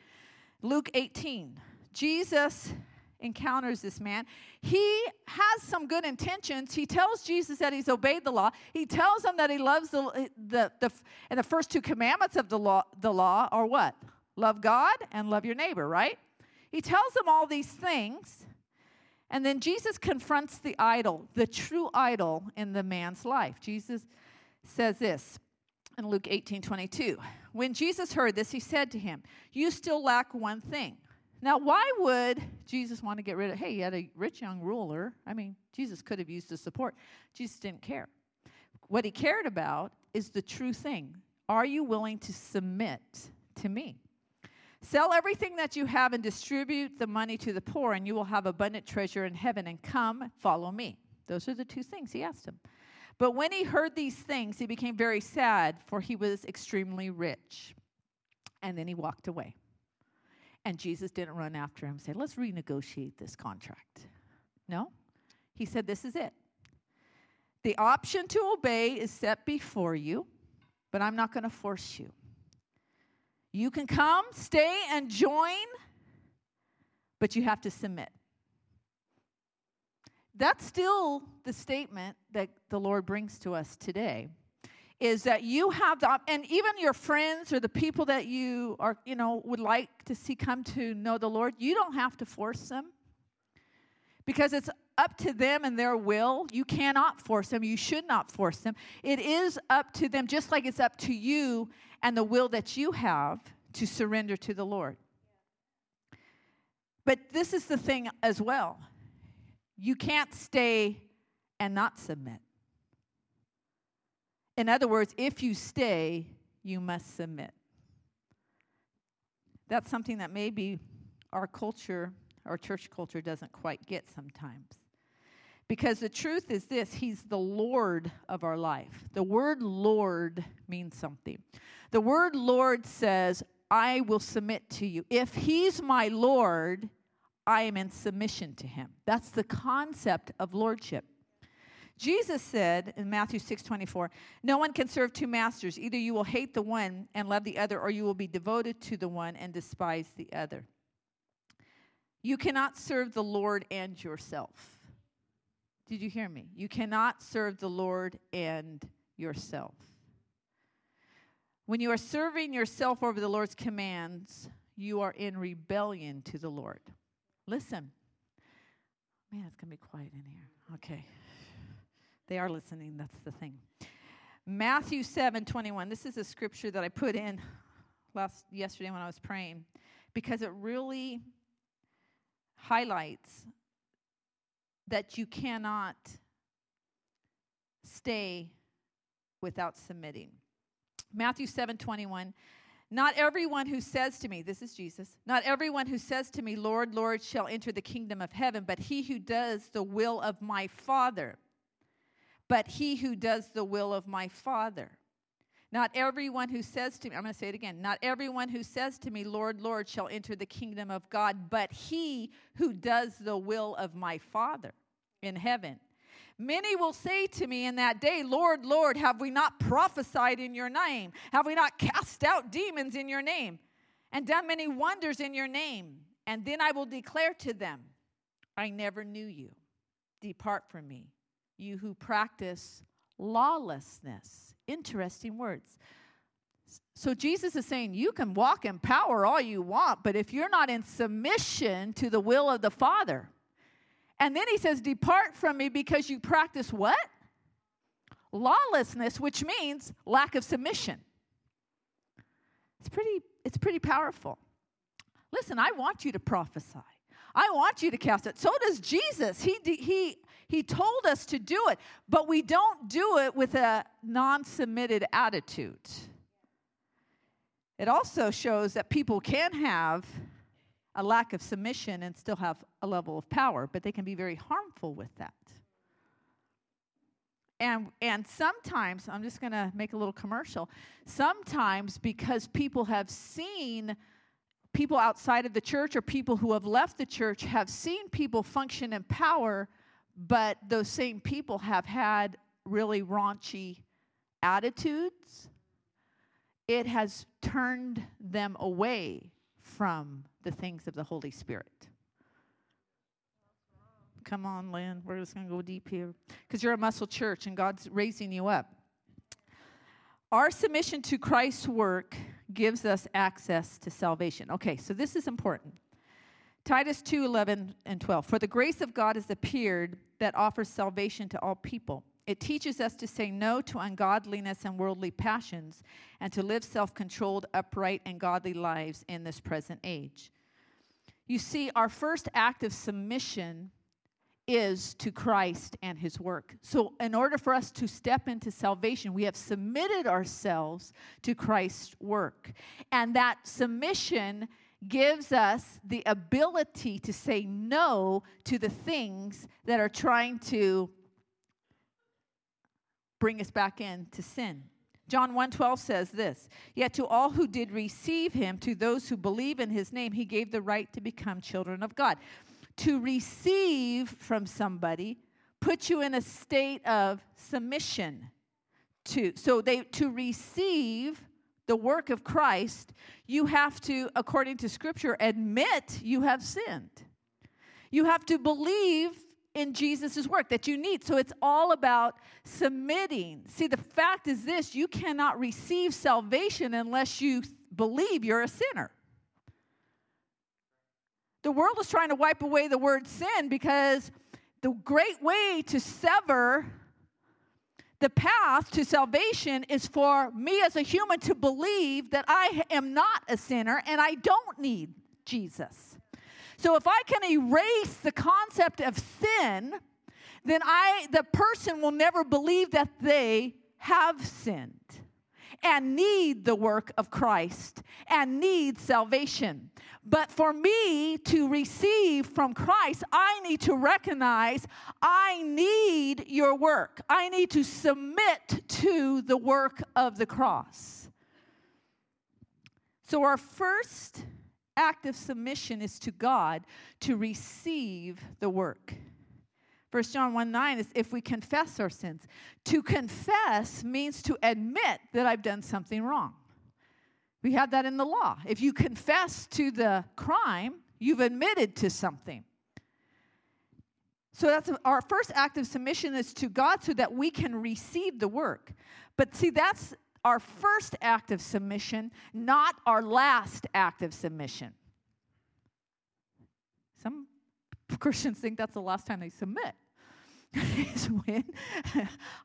Luke eighteen. Jesus encounters this man. He has some good intentions. He tells Jesus that he's obeyed the law. He tells him that he loves the, the, the and the first two commandments of the law, the law are what? Love God and love your neighbor, right? He tells him all these things. And then Jesus confronts the idol, the true idol in the man's life. Jesus says this in Luke eighteen twenty-two. When Jesus heard this, he said to him, "You still lack one thing." Now, why would Jesus want to get rid of, hey, he had a rich young ruler. I mean, Jesus could have used his support. Jesus didn't care. What he cared about is the true thing. Are you willing to submit to me? Sell everything that you have and distribute the money to the poor, and you will have abundant treasure in heaven, and come, follow me. Those are the two things he asked him. But when he heard these things, he became very sad, for he was extremely rich. And then he walked away. And Jesus didn't run after him and say, let's renegotiate this contract. No. He said, this is it. The option to obey is set before you, but I'm not going to force you. You can come, stay, and join, but you have to submit. That's still the statement that the Lord brings to us today, is that you have the, and even your friends or the people that you are, you know, would like to see come to know the Lord, you don't have to force them because it's up to them and their will. You cannot force them. You should not force them. It is up to them, just like it's up to you and the will that you have to surrender to the Lord. But this is the thing as well. You can't stay and not submit. In other words, if you stay, you must submit. That's something that maybe our culture, our church culture, doesn't quite get sometimes. Because the truth is this, he's the Lord of our life. The word Lord means something. The word Lord says, I will submit to you. If he's my Lord, I am in submission to him. That's the concept of lordship. Jesus said in Matthew six twenty-four, no one can serve two masters. Either you will hate the one and love the other, or you will be devoted to the one and despise the other. You cannot serve the Lord and yourself. Did you hear me? You cannot serve the Lord and yourself. When you are serving yourself over the Lord's commands, you are in rebellion to the Lord. Listen. Man, it's going to be quiet in here. Okay. They are listening. That's the thing. Matthew seven twenty-one. This is a scripture that I put in last yesterday when I was praying, because it really highlights that you cannot stay without submitting. Matthew seven twenty-one. Not everyone who says to me, this is Jesus, not everyone who says to me, Lord, Lord, shall enter the kingdom of heaven, but he who does the will of my Father. But he who does the will of my Father. Not everyone who says to me, I'm going to say it again, not everyone who says to me, Lord, Lord, shall enter the kingdom of God, but he who does the will of my Father in heaven. Many will say to me in that day, Lord, Lord, have we not prophesied in your name? Have we not cast out demons in your name? And done many wonders in your name? And then I will declare to them, I never knew you. Depart from me, you who practice lawlessness. Interesting words. So Jesus is saying, you can walk in power all you want, but if you're not in submission to the will of the Father. And then he says, depart from me because you practice what? Lawlessness, which means lack of submission. It's pretty, it's pretty powerful. Listen, I want you to prophesy. I want you to cast it. So does Jesus. He, he, he told us to do it, but we don't do it with a non-submitted attitude. It also shows that people can have a lack of submission and still have a level of power, but they can be very harmful with that. And and sometimes, I'm just going to make a little commercial, sometimes because people have seen people outside of the church or people who have left the church have seen people function in power, but those same people have had really raunchy attitudes. It has turned them away from the things of the Holy Spirit. Come on, Lynn. We're just going to go deep here. Because you're a muscle church and God's raising you up. Our submission to Christ's work gives us access to salvation. Okay, so this is important. Titus two eleven and twelve. For the grace of God has appeared that offers salvation to all people. It teaches us to say no to ungodliness and worldly passions and to live self-controlled, upright, and godly lives in this present age. You see, our first act of submission is to Christ and his work. So in order for us to step into salvation, we have submitted ourselves to Christ's work. And that submission gives us the ability to say no to the things that are trying to bring us back into sin. John one twelve says this, yet to all who did receive him, to those who believe in his name, he gave the right to become children of God. To receive from somebody puts you in a state of submission to. So they to receive the work of Christ, you have to, according to Scripture, admit you have sinned. You have to believe in Jesus' work that you need. So it's all about submitting. See, the fact is this, you cannot receive salvation unless you th- believe you're a sinner. The world is trying to wipe away the word sin because the great way to sever the path to salvation is for me as a human to believe that I am not a sinner and I don't need Jesus. So if I can erase the concept of sin, then I, the person will never believe that they have sinned and need the work of Christ and need salvation. But for me to receive from Christ, I need to recognize I need your work. I need to submit to the work of the cross. So our first act of submission is to God to receive the work. First John one nine is if we confess our sins. To confess means to admit that I've done something wrong. We have that in the law. If you confess to the crime, You've admitted to something. So that's our first act of submission is to God so that we can receive the work. But see, that's our first act of submission, not our last act of submission. Some Christians think that's the last time they submit. Is when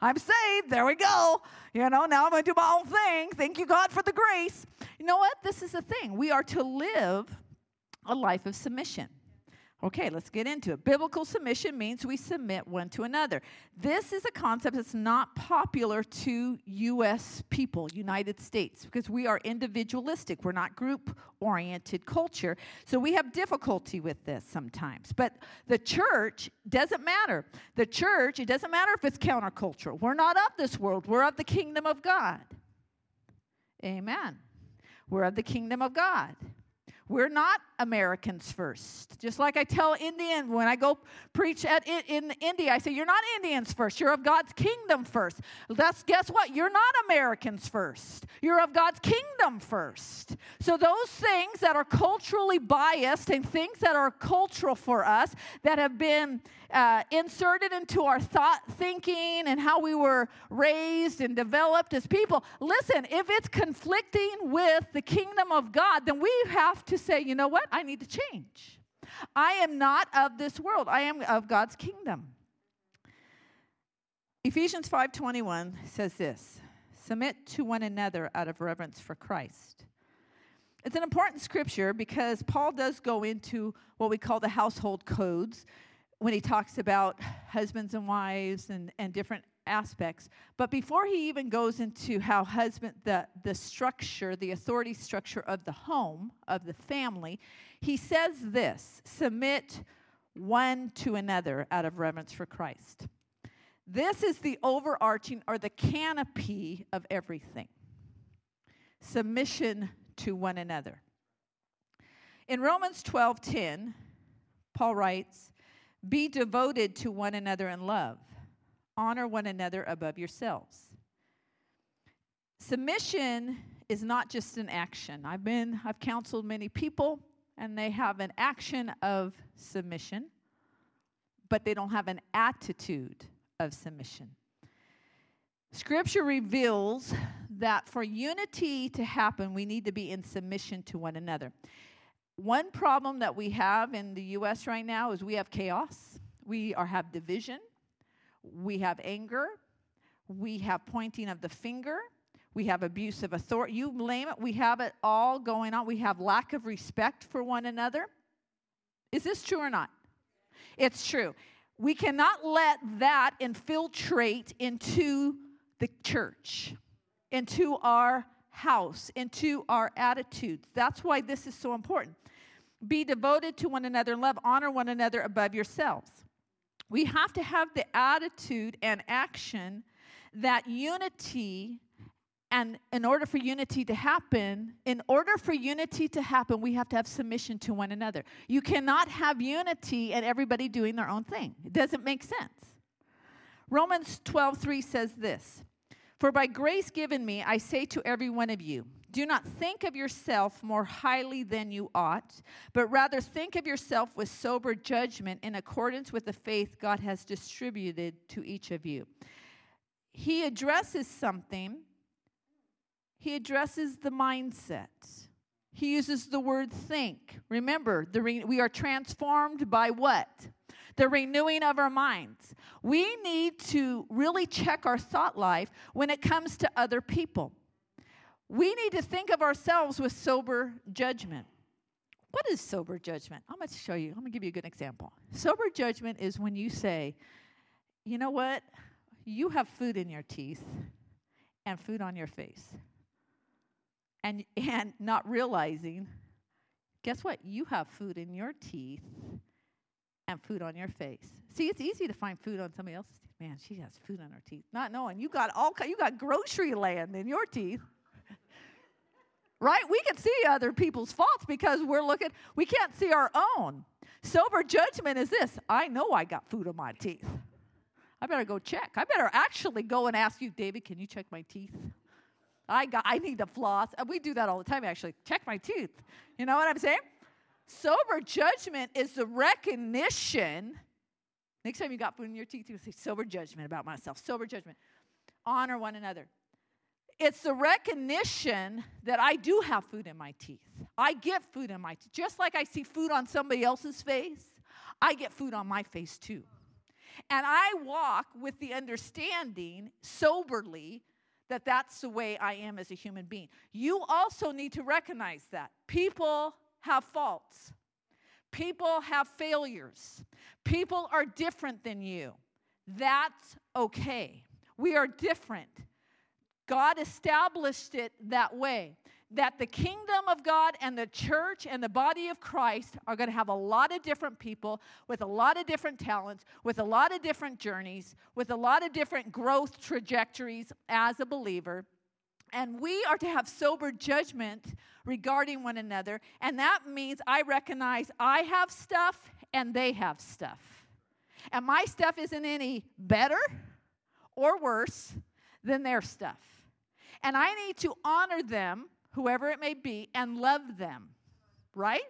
I'm saved, there we go. You know, now I'm going to do my own thing. Thank you, God, for the grace. You know what? This is the thing. We are to live a life of submission. Okay, let's get into it. Biblical submission means we submit one to another. This is a concept that's not popular to U S people, United States, because we are individualistic. We're not group-oriented culture, so we have difficulty with this sometimes. But the church doesn't matter. The church, it doesn't matter if it's countercultural. We're not of this world. We're of the kingdom of God. Amen. We're of the kingdom of God. We're not Americans first. Just like I tell Indians when I go preach at in India, I say, you're not Indians first. You're of God's kingdom first. That's, guess what? You're not Americans first. You're of God's kingdom first. So those things that are culturally biased and things that are cultural for us that have been uh, inserted into our thought thinking and how we were raised and developed as people, listen, if it's conflicting with the kingdom of God, then we have to say, you know what? I need to change. I am not of this world. I am of God's kingdom. Ephesians five twenty-one says this, submit to one another out of reverence for Christ. It's an important scripture because Paul does go into what we call the household codes when he talks about husbands and wives and, and different aspects. But before he even goes into how husband, the, the structure, the authority structure of the home, of the family, he says this, submit one to another out of reverence for Christ. This is the overarching or the canopy of everything. Submission to one another. In Romans twelve ten, Paul writes, be devoted to one another in love. Honor one another above yourselves. Submission is not just an action. I've been, I've counseled many people, and they have an action of submission, but they don't have an attitude of submission. Scripture reveals that for unity to happen, we need to be in submission to one another. One problem that we have in the U S right now is we have chaos. We are have division. We have anger, we have pointing of the finger, we have abuse of authority, you blame it, we have it all going on. We have lack of respect for one another. Is this true or not? It's true. We cannot let that infiltrate into the church, into our house, into our attitudes. That's why this is so important. Be devoted to one another in love, honor one another above yourselves. We have to have the attitude and action that unity, and in order for unity to happen, in order for unity to happen, we have to have submission to one another. You cannot have unity and everybody doing their own thing. It doesn't make sense. Romans twelve three says this, for by grace given me, I say to every one of you, do not think of yourself more highly than you ought, but rather think of yourself with sober judgment in accordance with the faith God has distributed to each of you. He addresses something. He addresses the mindset. He uses the word think. Remember, the re- we are transformed by what? The renewing of our minds. We need to really check our thought life when it comes to other people. We need to think of ourselves with sober judgment. What is sober judgment? I'm going to show you. I'm going to give you a good example. Sober judgment is when you say, you know what? You have food in your teeth and food on your face. And, and not realizing, guess what? You have food in your teeth and food on your face. See, it's easy to find food on somebody else's teeth. Man, she has food on her teeth. Not knowing. You got all you got grocery land in your teeth. Right? We can see other people's faults because we're looking, we can't see our own. Sober judgment is this, I know I got food on my teeth. I better go check. I better actually go and ask you, David, can you check my teeth? I got. I need to floss. We do that all the time, actually. Check my teeth. You know what I'm saying? Sober judgment is the recognition. Next time you got food in your teeth, you say, sober judgment about myself. Sober judgment. Honor one another. It's the recognition that I do have food in my teeth. I get food in my teeth. Just like I see food on somebody else's face, I get food on my face too. And I walk with the understanding soberly that that's the way I am as a human being. You also need to recognize that. People have faults. People have failures. People are different than you. That's okay. We are different. God established it that way, that the kingdom of God and the church and the body of Christ are going to have a lot of different people with a lot of different talents, with a lot of different journeys, with a lot of different growth trajectories as a believer. And we are to have sober judgment regarding one another. And that means I recognize I have stuff and they have stuff. And my stuff isn't any better or worse than their stuff. And I need to honor them, whoever it may be, and love them, right?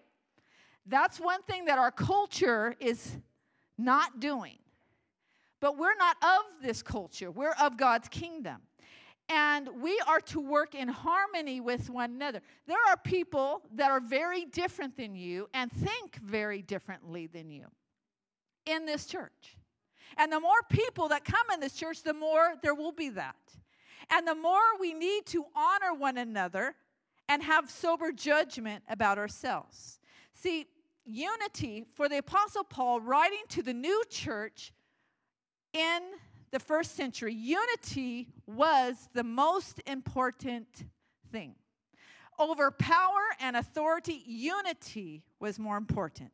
That's one thing that our culture is not doing. But we're not of this culture. We're of God's kingdom. And we are to work in harmony with one another. There are people that are very different than you and think very differently than you in this church. And the more people that come in this church, the more there will be that. And the more we need to honor one another and have sober judgment about ourselves. See, unity for the Apostle Paul writing to the new church in the first century, unity was the most important thing. Over power and authority, unity was more important.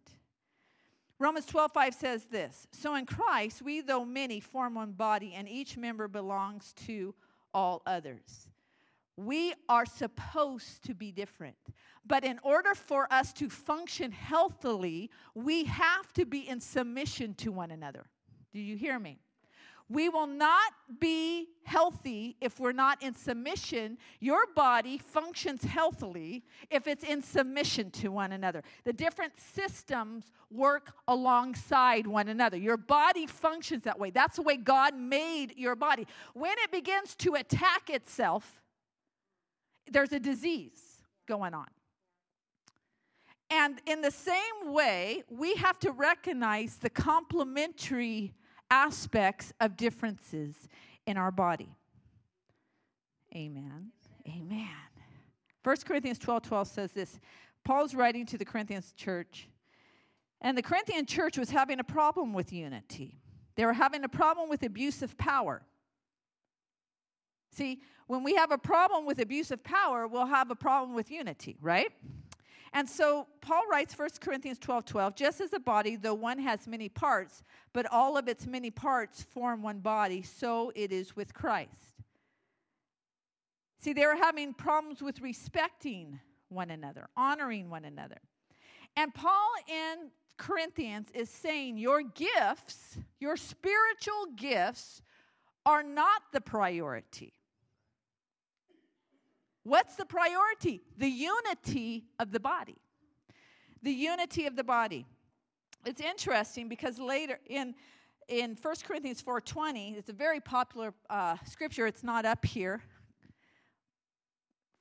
Romans twelve five says this, so in Christ we, though many, form one body, and each member belongs to all others. We are supposed to be different. But in order for us to function healthily, we have to be in submission to one another. Do you hear me? We will not be healthy if we're not in submission. Your body functions healthily if it's in submission to one another. The different systems work alongside one another. Your body functions that way. That's the way God made your body. When it begins to attack itself, there's a disease going on. And in the same way, we have to recognize the complementary aspects of differences in our body. Amen. Amen. First Corinthians twelve twelve says this. Paul's writing to the Corinthian church, and the Corinthian church was having a problem with unity. They were having a problem with abuse of power. See, when we have a problem with abuse of power, we'll have a problem with unity, right? And so Paul writes First Corinthians twelve twelve, just as a body, though one has many parts, but all of its many parts form one body, so it is with Christ. See, they were having problems with respecting one another, honoring one another. And Paul in Corinthians is saying your gifts, your spiritual gifts, are not the priority. What's the priority? The unity of the body. The unity of the body. It's interesting because later in in First Corinthians four twenty, it's a very popular uh, scripture. It's not up here.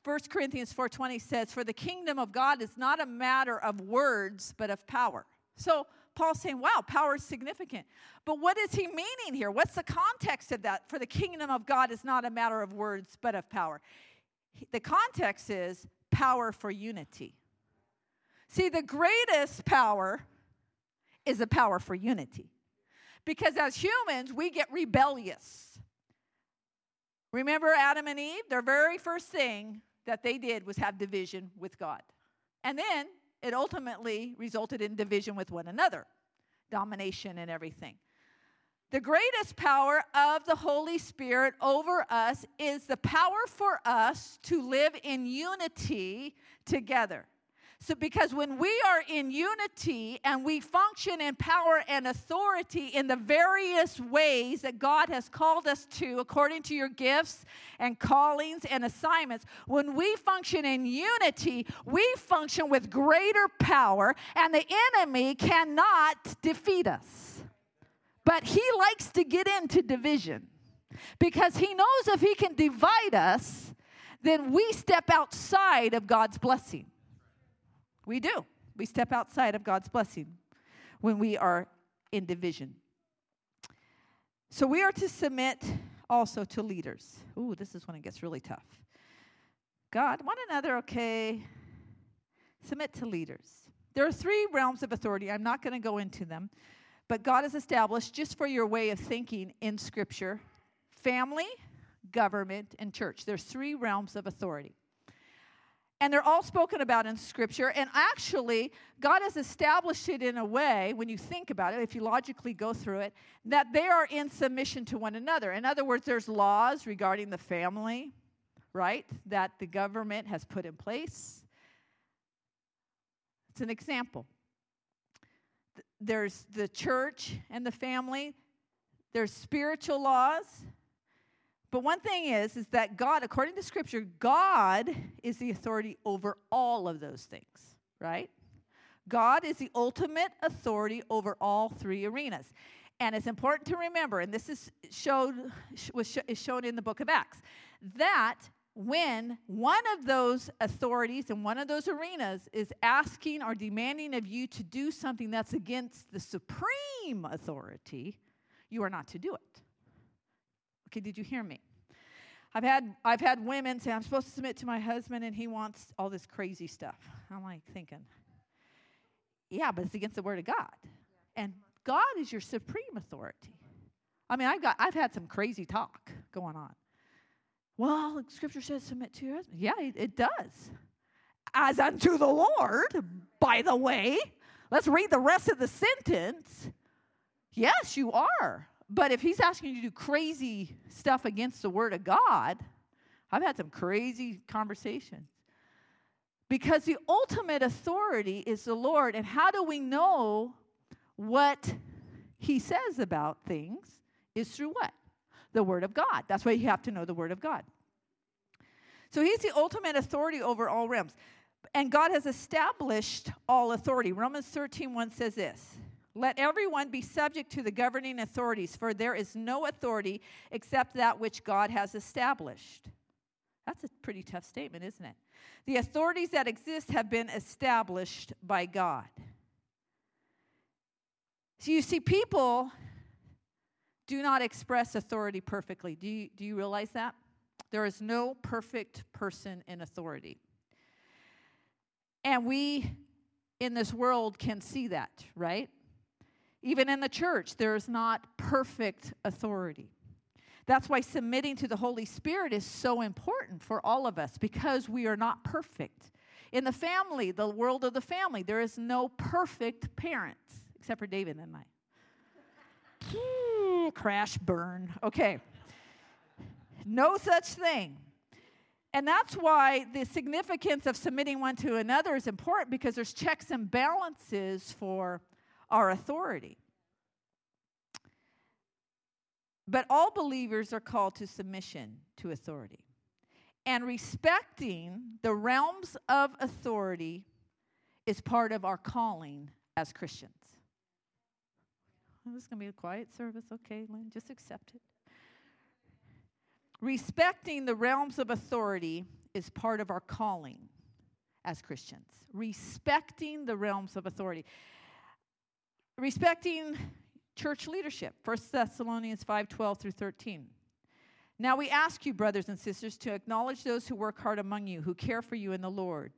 First Corinthians four twenty says, for the kingdom of God is not a matter of words, but of power. So Paul's saying, wow, power is significant. But what is he meaning here? What's the context of that? For the kingdom of God is not a matter of words, but of power. The context is power for unity. See, the greatest power is a power for unity. Because as humans, we get rebellious. Remember Adam and Eve? Their very first thing that they did was have division with God. And then it ultimately resulted in division with one another, domination and everything. The greatest power of the Holy Spirit over us is the power for us to live in unity together. So because when we are in unity and we function in power and authority in the various ways that God has called us to, according to your gifts and callings and assignments, when we function in unity, we function with greater power, and the enemy cannot defeat us. But he likes to get into division because he knows if he can divide us, then we step outside of God's blessing. We do. We step outside of God's blessing when we are in division. So we are to submit also to leaders. Ooh, this is when it gets really tough. God, one another, okay. Submit to leaders. There are three realms of authority. I'm not going to go into them, but God has established, just for your way of thinking in Scripture, family, government, and church. There's three realms of authority. And they're all spoken about in Scripture. And actually, God has established it in a way, when you think about it, if you logically go through it, that they are in submission to one another. In other words, there's laws regarding the family, right, that the government has put in place. It's an example. There's the church and the family. There's spiritual laws. But one thing is, is that God, according to Scripture, God is the authority over all of those things, right? God is the ultimate authority over all three arenas. And it's important to remember, and this is showed, was sh- is shown in the book of Acts, that when one of those authorities and one of those arenas is asking or demanding of you to do something that's against the supreme authority, you are not to do it. Okay, did you hear me? I've had I've had women say, I'm supposed to submit to my husband, and he wants all this crazy stuff. I'm like thinking, yeah, but it's against the Word of God. And God is your supreme authority. I mean, I've got I've had some crazy talk going on. Well, Scripture says submit to your husband. Yeah, it, it does. As unto the Lord, by the way. Let's read the rest of the sentence. Yes, you are. But if he's asking you to do crazy stuff against the Word of God, I've had some crazy conversations. Because the ultimate authority is the Lord. And how do we know what he says about things is through what? The Word of God. That's why you have to know the Word of God. So he's the ultimate authority over all realms. And God has established all authority. Romans thirteen one says this. Let everyone be subject to the governing authorities, for there is no authority except that which God has established. That's a pretty tough statement, isn't it? The authorities that exist have been established by God. So you see, people do not express authority perfectly. Do you, do you realize that? There is no perfect person in authority. And we in this world can see that, right? Even in the church, there is not perfect authority. That's why submitting to the Holy Spirit is so important for all of us, because we are not perfect. In the family, the world of the family, there is no perfect parents, except for David and I. Ooh, crash, burn. Okay. No such thing. And that's why the significance of submitting one to another is important, because there's checks and balances for our authority. But all believers are called to submission to authority. And respecting the realms of authority is part of our calling as Christians. Well, this is going to be a quiet service. Okay, Lynn, just accept it. Respecting the realms of authority is part of our calling as Christians. Respecting the realms of authority. Respecting church leadership, First Thessalonians five twelve through thirteen. Now we ask you, brothers and sisters, to acknowledge those who work hard among you, who care for you in the Lord,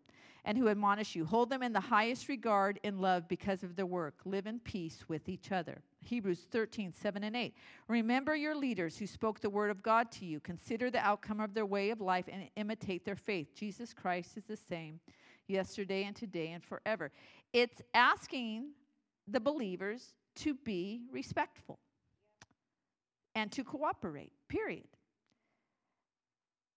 and who admonish you. Hold them in the highest regard and love because of their work. Live in peace with each other. Hebrews thirteen seven and eight. Remember your leaders who spoke the word of God to you. Consider the outcome of their way of life and imitate their faith. Jesus Christ is the same yesterday and today and forever. It's asking the believers to be respectful and to cooperate, period.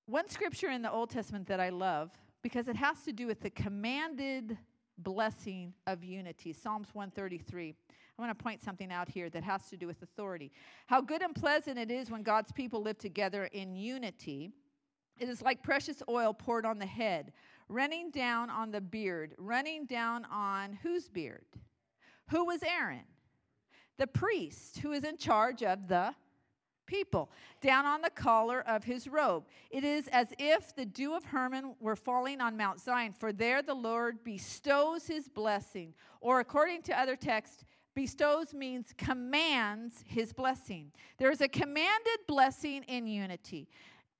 One scripture in the Old Testament that I love, because it has to do with the commanded blessing of unity. Psalms one thirty-three. I want to point something out here that has to do with authority. How good and pleasant it is when God's people live together in unity. It is like precious oil poured on the head, running down on the beard, running down on whose beard? Who was Aaron? The priest who is in charge of the people, down on the collar of his robe. It is as if the dew of Hermon were falling on Mount Zion, for there the Lord bestows his blessing. Or according to other texts, bestows means commands his blessing. There is a commanded blessing in unity.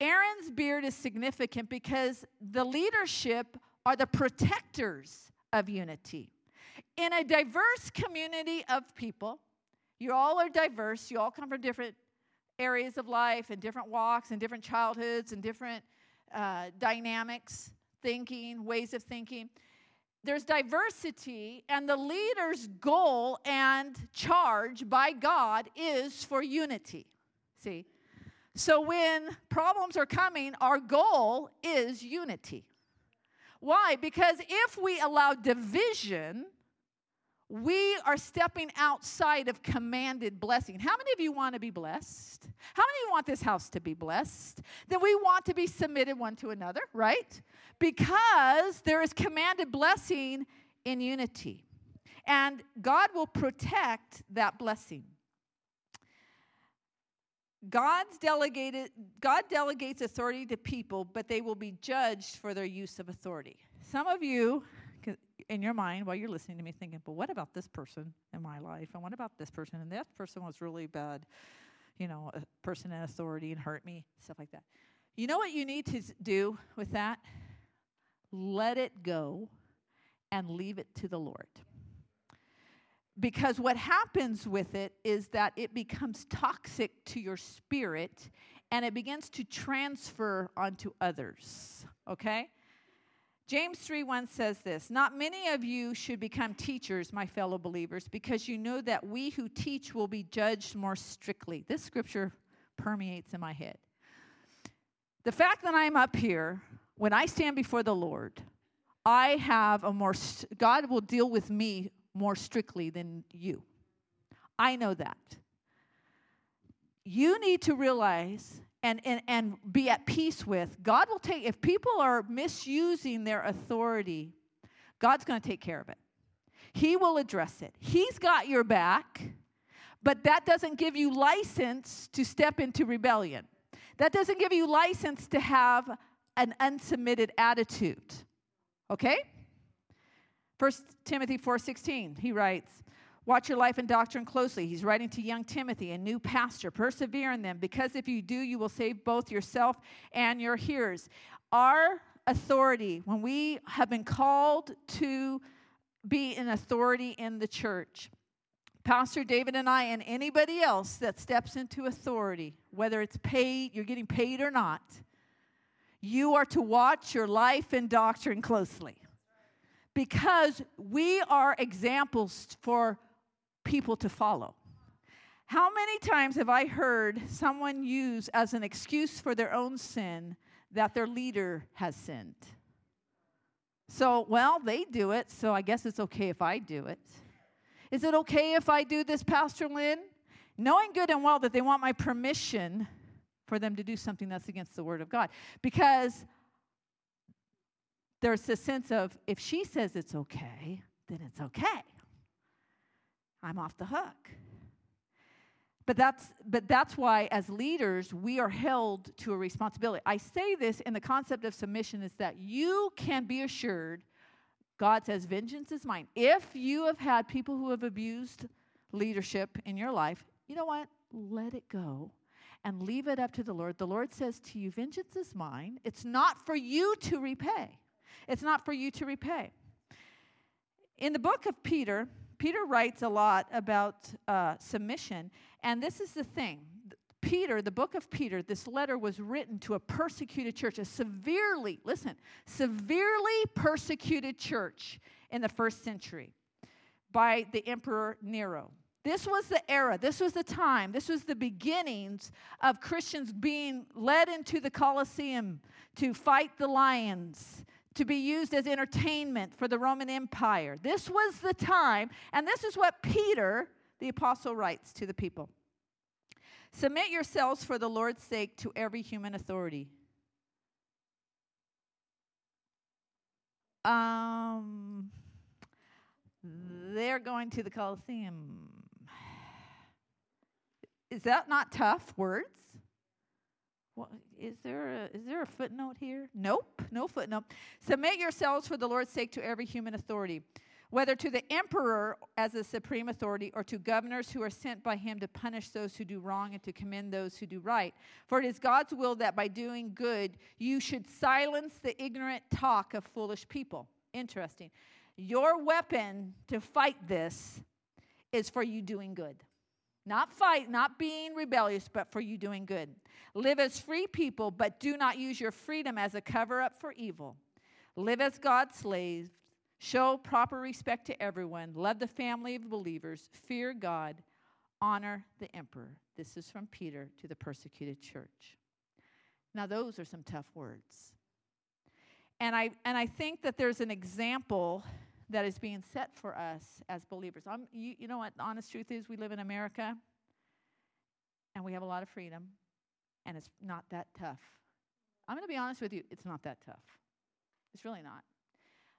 Aaron's beard is significant because the leadership are the protectors of unity. In a diverse community of people, you all are diverse, you all come from different areas of life and different walks and different childhoods and different uh, dynamics, thinking, ways of thinking. There's diversity, and the leader's goal and charge by God is for unity. See? So when problems are coming, our goal is unity. Why? Because if we allow division, we are stepping outside of commanded blessing. How many of you want to be blessed? How many of you want this house to be blessed? Then we want to be submitted one to another, right? Because there is commanded blessing in unity. And God will protect that blessing. God's delegated, God delegates authority to people, but they will be judged for their use of authority. Some of you, in your mind, while you're listening to me, thinking, but what about this person in my life? And what about this person? And that person was really bad, you know, a person in authority and hurt me, stuff like that. You know what you need to do with that? Let it go and leave it to the Lord. Because what happens with it is that it becomes toxic to your spirit, and it begins to transfer onto others, okay? James three one says this, "Not many of you should become teachers, my fellow believers, because you know that we who teach will be judged more strictly." This scripture permeates in my head. The fact that I'm up here, when I stand before the Lord, I have a more, God will deal with me more strictly than you. I know that. You need to realize And, and and be at peace with, God will take, if people are misusing their authority, God's going to take care of it. He will address it. He's got your back, but that doesn't give you license to step into rebellion. That doesn't give you license to have an unsubmitted attitude, okay? First Timothy four sixteen, he writes, "Watch your life and doctrine closely." He's writing to young Timothy, a new pastor. "Persevere in them, because if you do, you will save both yourself and your hearers." Our authority, when we have been called to be an authority in the church, Pastor David and I and anybody else that steps into authority, whether it's paid, you're getting paid or not, you are to watch your life and doctrine closely. Because we are examples for people to follow. How many times have I heard someone use as an excuse for their own sin that their leader has sinned? So, well, they do it, so I guess it's okay if I do it. Is it okay if I do this, Pastor Lynn? Knowing good and well that they want my permission for them to do something that's against the Word of God. Because there's a sense of, if she says it's okay, then it's okay. I'm off the hook. But that's but that's why, as leaders, we are held to a responsibility. I say this in the concept of submission is that you can be assured, God says, vengeance is mine. If you have had people who have abused leadership in your life, you know what? Let it go and leave it up to the Lord. The Lord says to you, vengeance is mine. It's not for you to repay. It's not for you to repay. In the book of Peter, Peter writes a lot about uh, submission, and this is the thing. Peter, the book of Peter, this letter was written to a persecuted church, a severely, listen, severely persecuted church in the first century by the Emperor Nero. This was the era, this was the time, this was the beginnings of Christians being led into the Colosseum to fight the lions, to be used as entertainment for the Roman Empire. This was the time, and this is what Peter, the apostle, writes to the people. Submit yourselves for the Lord's sake to every human authority. Um, they're going to the Colosseum. Is that not tough words? Well, is there a, is there a footnote here? Nope, no footnote. Submit yourselves for the Lord's sake to every human authority, whether to the emperor as the supreme authority or to governors who are sent by him to punish those who do wrong and to commend those who do right. For it is God's will that by doing good you should silence the ignorant talk of foolish people. Interesting. Your weapon to fight this is for you doing good. Not fight, not being rebellious, but for you doing good. Live as free people, but do not use your freedom as a cover-up for evil. Live as God's slaves. Show proper respect to everyone. Love the family of believers. Fear God. Honor the emperor. This is from Peter to the persecuted church. Now, those are some tough words. And I and I think that there's an example that is being set for us as believers. I'm, you, you know what the honest truth is? We live in America, and we have a lot of freedom, and it's not that tough. I'm going to be honest with you. It's not that tough. It's really not.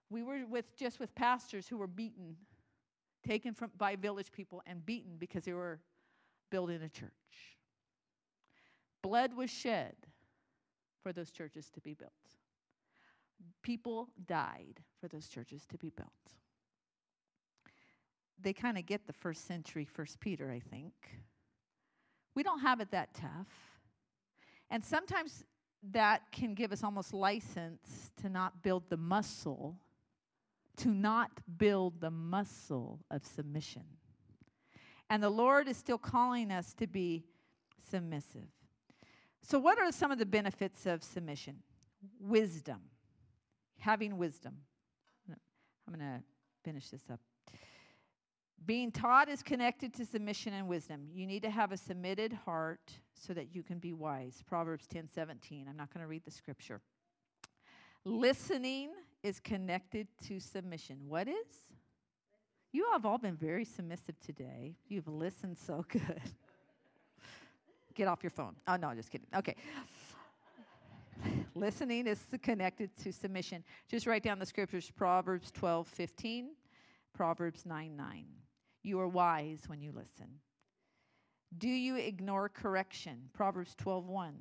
We were with just with pastors who were beaten, taken from by village people and beaten because they were building a church. Blood was shed for those churches to be built. People died for those churches to be built. They kind of get the first century, First Peter, I think. We don't have it that tough. And sometimes that can give us almost license to not build the muscle, to not build the muscle of submission. And the Lord is still calling us to be submissive. So what are some of the benefits of submission? Wisdom. Having wisdom. I'm going to finish this up. Being taught is connected to submission and wisdom. You need to have a submitted heart so that you can be wise. Proverbs ten seventeen. I'm not going to read the scripture. Listening is connected to submission. What is? You have all been very submissive today. You've listened so good. Get off your phone. Oh, no, just kidding. Okay. Listening is connected to submission. Just write down the scriptures, Proverbs twelve fifteen, Proverbs nine nine. You are wise when you listen. Do you ignore correction? Proverbs twelve one.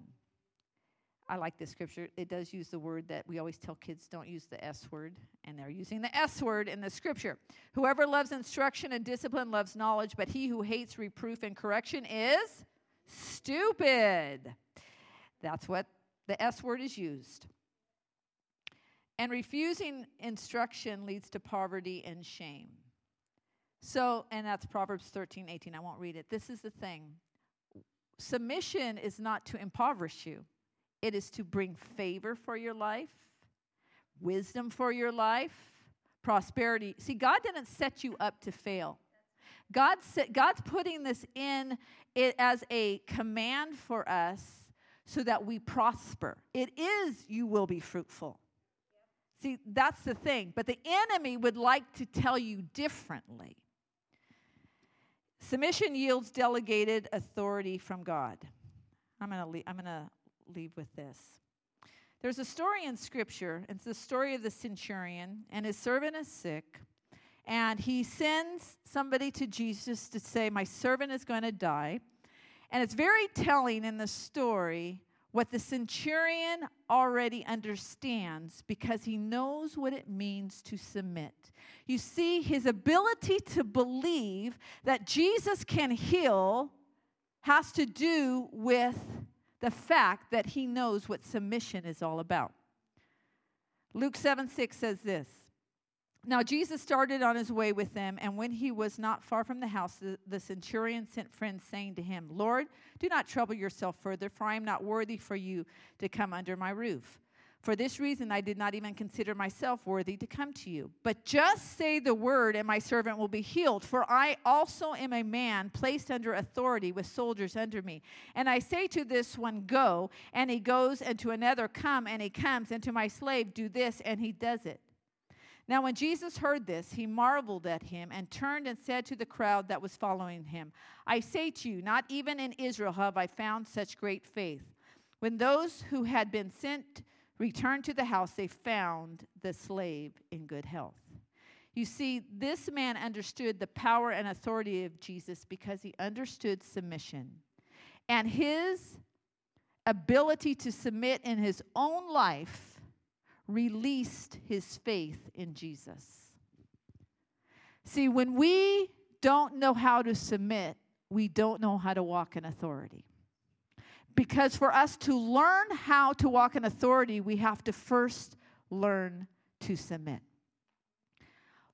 I like this scripture. It does use the word that we always tell kids, don't use the S word, and they're using the S word in the scripture. Whoever loves instruction and discipline loves knowledge, but he who hates reproof and correction is stupid. That's what the S word is used. And refusing instruction leads to poverty and shame. So, and that's Proverbs thirteen eighteen. I won't read it. This is the thing. Submission is not to impoverish you. It is to bring favor for your life, wisdom for your life, prosperity. See, God didn't set you up to fail. God set, God's putting this in it as a command for us, so that we prosper. It is, you will be fruitful. Yep. See, that's the thing. But the enemy would like to tell you differently. Submission yields delegated authority from God. I'm going to leave, I'm going to leave with this. There's a story in Scripture. It's the story of the centurion, and his servant is sick. And he sends somebody to Jesus to say, my servant is going to die. And it's very telling in the story what the centurion already understands because he knows what it means to submit. You see, his ability to believe that Jesus can heal has to do with the fact that he knows what submission is all about. Luke seven six says this. Now Jesus started on his way with them, and when he was not far from the house, the, the centurion sent friends saying to him, Lord, do not trouble yourself further, for I am not worthy for you to come under my roof. For this reason, I did not even consider myself worthy to come to you. But just say the word, and my servant will be healed. For I also am a man placed under authority with soldiers under me. And I say to this one, go, and he goes, and to another, come, and he comes, and to my slave, do this, and he does it. Now when Jesus heard this, he marveled at him and turned and said to the crowd that was following him, I say to you, not even in Israel have I found such great faith. When those who had been sent returned to the house, they found the slave in good health. You see, this man understood the power and authority of Jesus because he understood submission. And his ability to submit in his own life released his faith in Jesus. See, when we don't know how to submit, we don't know how to walk in authority. Because for us to learn how to walk in authority, we have to first learn to submit.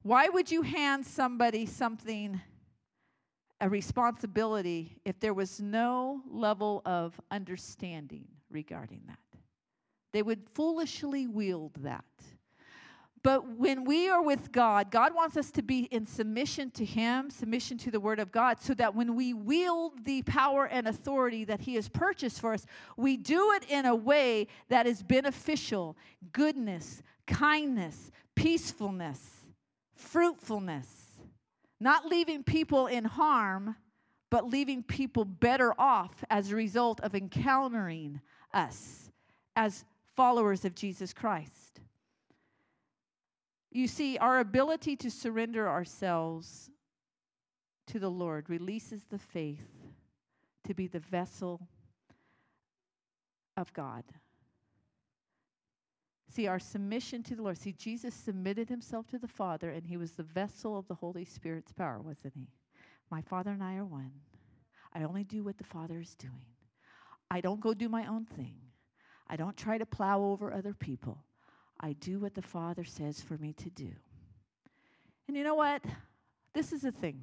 Why would you hand somebody something, a responsibility, if there was no level of understanding regarding that? They would foolishly wield that. But when we are with God, God wants us to be in submission to Him, submission to the Word of God, so that when we wield the power and authority that He has purchased for us, we do it in a way that is beneficial, goodness, kindness, peacefulness, fruitfulness, not leaving people in harm, but leaving people better off as a result of encountering us as followers of Jesus Christ. You see, our ability to surrender ourselves to the Lord releases the faith to be the vessel of God. See, our submission to the Lord. See, Jesus submitted himself to the Father, and he was the vessel of the Holy Spirit's power, wasn't he? My Father and I are one. I only do what the Father is doing. I don't go do my own thing. I don't try to plow over other people. I do what the Father says for me to do. And you know what? This is the thing.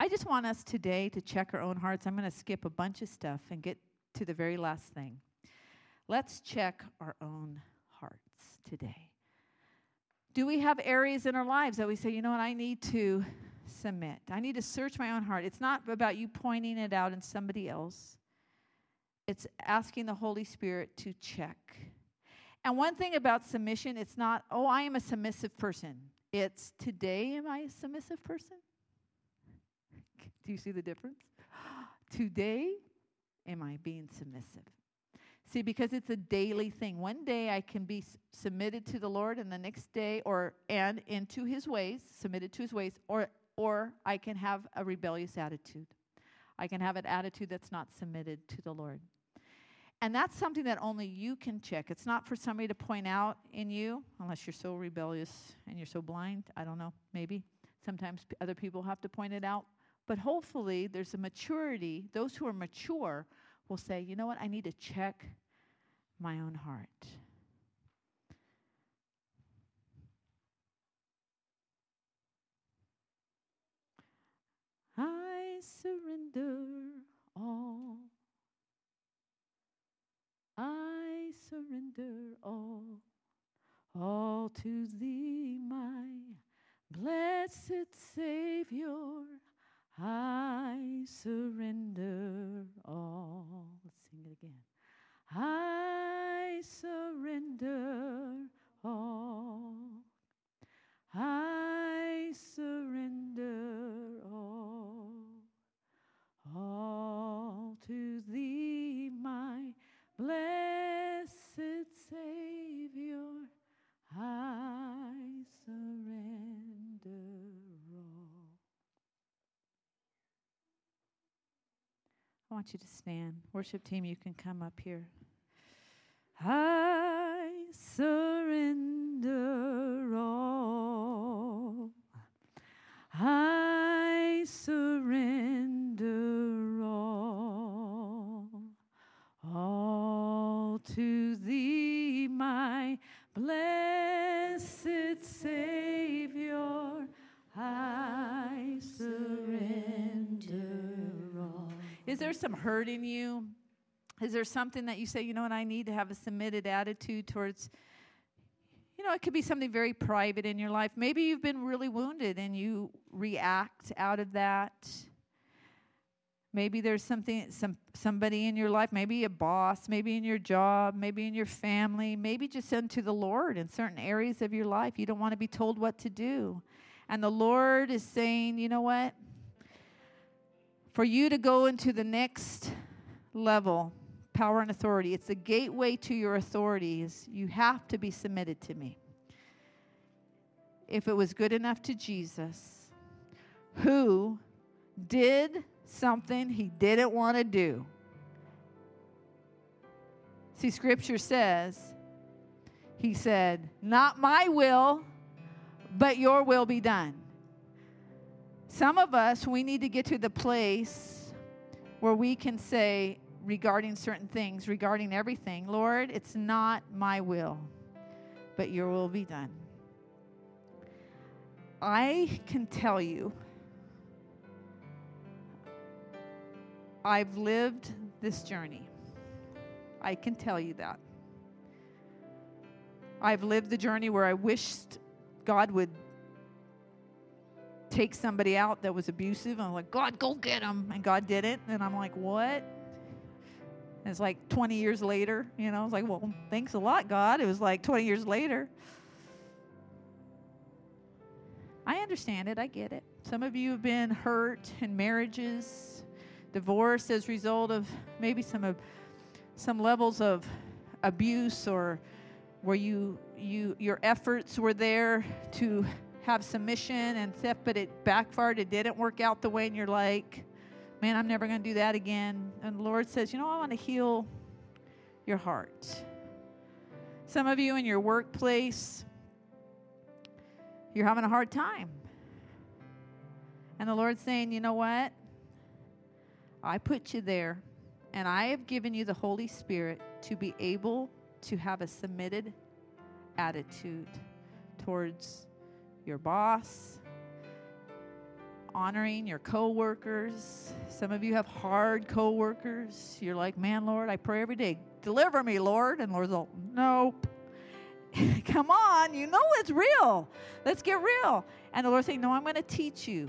I just want us today to check our own hearts. I'm going to skip a bunch of stuff and get to the very last thing. Let's check our own hearts today. Do we have areas in our lives that we say, you know what, I need to submit. I need to search my own heart. It's not about you pointing it out in somebody else. It's asking the Holy Spirit to check. And one thing about submission, it's not, oh, I am a submissive person. It's, today, am I a submissive person? Do you see the difference? Today, am I being submissive? See, because it's a daily thing. One day I can be s- submitted to the Lord, and the next day, or and into his ways, submitted to his ways, or or I can have a rebellious attitude. I can have an attitude that's not submitted to the Lord. And that's something that only you can check. It's not for somebody to point out in you, unless you're so rebellious and you're so blind. I don't know, maybe. Sometimes p- other people have to point it out. But hopefully there's a maturity. Those who are mature will say, you know what, I need to check my own heart. I surrender all. I surrender all, all to thee, my blessed Savior. I surrender all. Let's sing it again. I surrender all. I surrender all, all to thee, my blessed Savior, I surrender all. I want you to stand. Worship team, you can come up here. I surrender all. I surrender all. All to thee, my blessed Savior, I surrender all. Is there some hurt in you? Is there something that you say, you know what, I need to have a submitted attitude towards, you know, it could be something very private in your life. Maybe you've been really wounded and you react out of that. Maybe there's something, some somebody in your life, maybe a boss, maybe in your job, maybe in your family, maybe just unto the Lord in certain areas of your life. You don't want to be told what to do. And the Lord is saying, you know what? For you to go into the next level, power and authority, it's the gateway to your authorities. You have to be submitted to me. If it was good enough to Jesus, who did something he didn't want to do. See, Scripture says, he said, not my will, but your will be done. Some of us, we need to get to the place where we can say regarding certain things, regarding everything, Lord, it's not my will, but your will be done. I can tell you, I've lived this journey. I can tell you that. I've lived the journey where I wished God would take somebody out that was abusive. I'm like, God, go get him. And God didn't. And I'm like, what? And it's like twenty years later, you know, I was like, well, thanks a lot, God. It was like twenty years later. I understand it. I get it. Some of you have been hurt in marriages, divorce as a result of maybe some of some levels of abuse, or where you you your efforts were there to have submission and stuff, but it backfired. It didn't work out the way, and you're like, man, I'm never going to do that again. And the Lord says, you know, I want to heal your heart. Some of you in your workplace, you're having a hard time. And the Lord's saying, you know what? I put you there, and I have given you the Holy Spirit to be able to have a submitted attitude towards your boss, honoring your co-workers. Some of you have hard co-workers. You're like, man, Lord, I pray every day. Deliver me, Lord. And Lord's like, nope. Come on. You know it's real. Let's get real. And the Lord's saying, no, I'm going to teach you.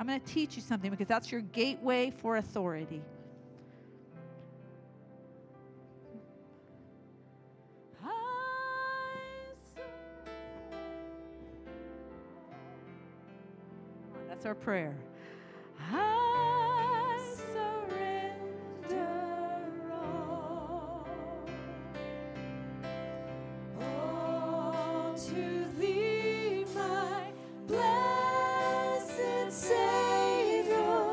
I'm going to teach you something, because that's your gateway for authority. That's our prayer. I surrender all, all to thee, my blessed. Savior,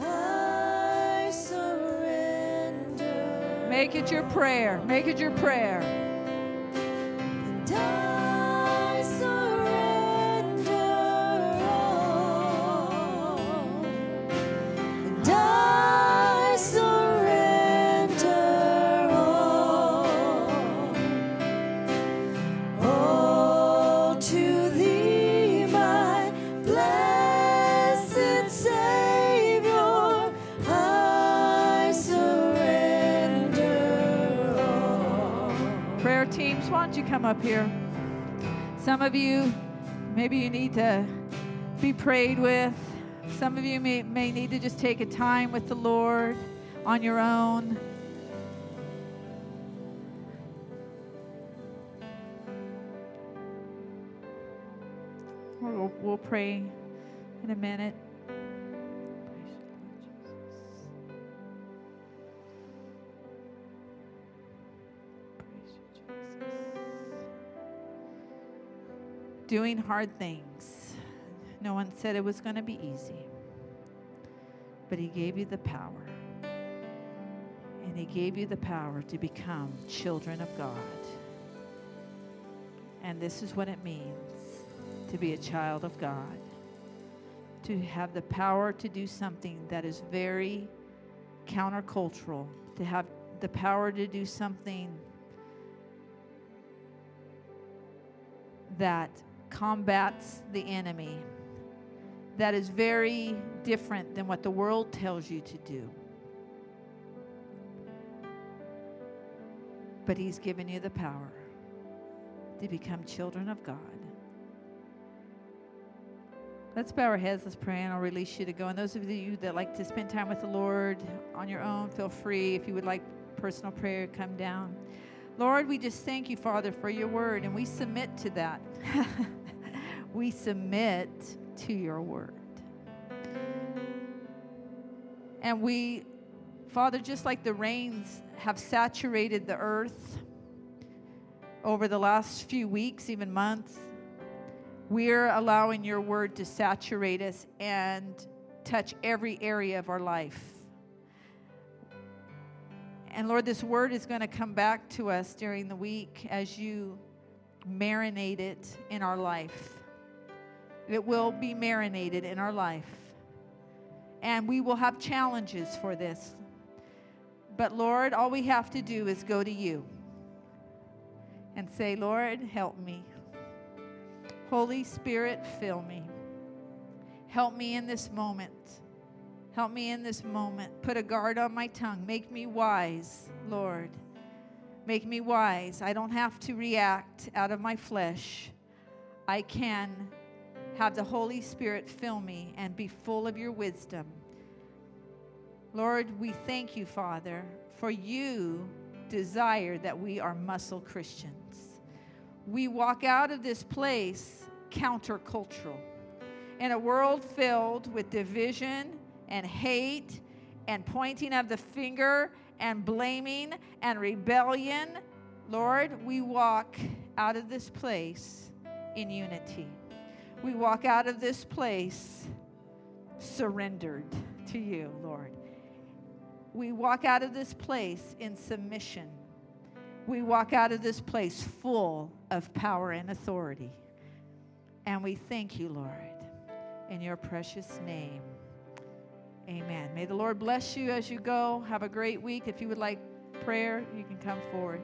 I surrender. Make it your prayer. Make it your prayer. And I surrender all. And I surrender all. All to thee, my blessed. Savior, I surrender all. Prayer teams, why don't you come up here? Some of you, maybe you need to be prayed with. Some of you may, may need to just take a time with the Lord on your own. We'll, we'll pray in a minute. Doing hard things. No one said it was going to be easy, but he gave you the power, and he gave you the power to become children of God. And this is what it means to be a child of God, to have the power to do something that is very countercultural, to have the power to do something that combats the enemy, that is very different than what the world tells you to do. But he's given you the power to become children of God. Let's bow our heads. Let's pray, and I'll release you to go. And those of you that like to spend time with the Lord on your own, feel free. If you would like personal prayer, come down. Lord, we just thank you, Father, for your word, and we submit to that. We submit to your word. And we, Father, just like the rains have saturated the earth over the last few weeks, even months, we're allowing your word to saturate us and touch every area of our life. And Lord, this word is going to come back to us during the week as you marinate it in our life. It will be marinated in our life. And we will have challenges for this. But Lord, all we have to do is go to you and say, Lord, help me. Holy Spirit, fill me. Help me in this moment. Help me in this moment. Put a guard on my tongue. Make me wise, Lord. Make me wise. I don't have to react out of my flesh. I can have the Holy Spirit fill me and be full of your wisdom. Lord, we thank you, Father, for you desire that we are muscle Christians. We walk out of this place countercultural. In a world filled with division and hate and pointing of the finger and blaming and rebellion, Lord, we walk out of this place in unity. We walk out of this place surrendered to you, Lord. We walk out of this place in submission. We walk out of this place full of power and authority. And we thank you, Lord, in your precious name. Amen. May the Lord bless you as you go. Have a great week. If you would like prayer, you can come forward.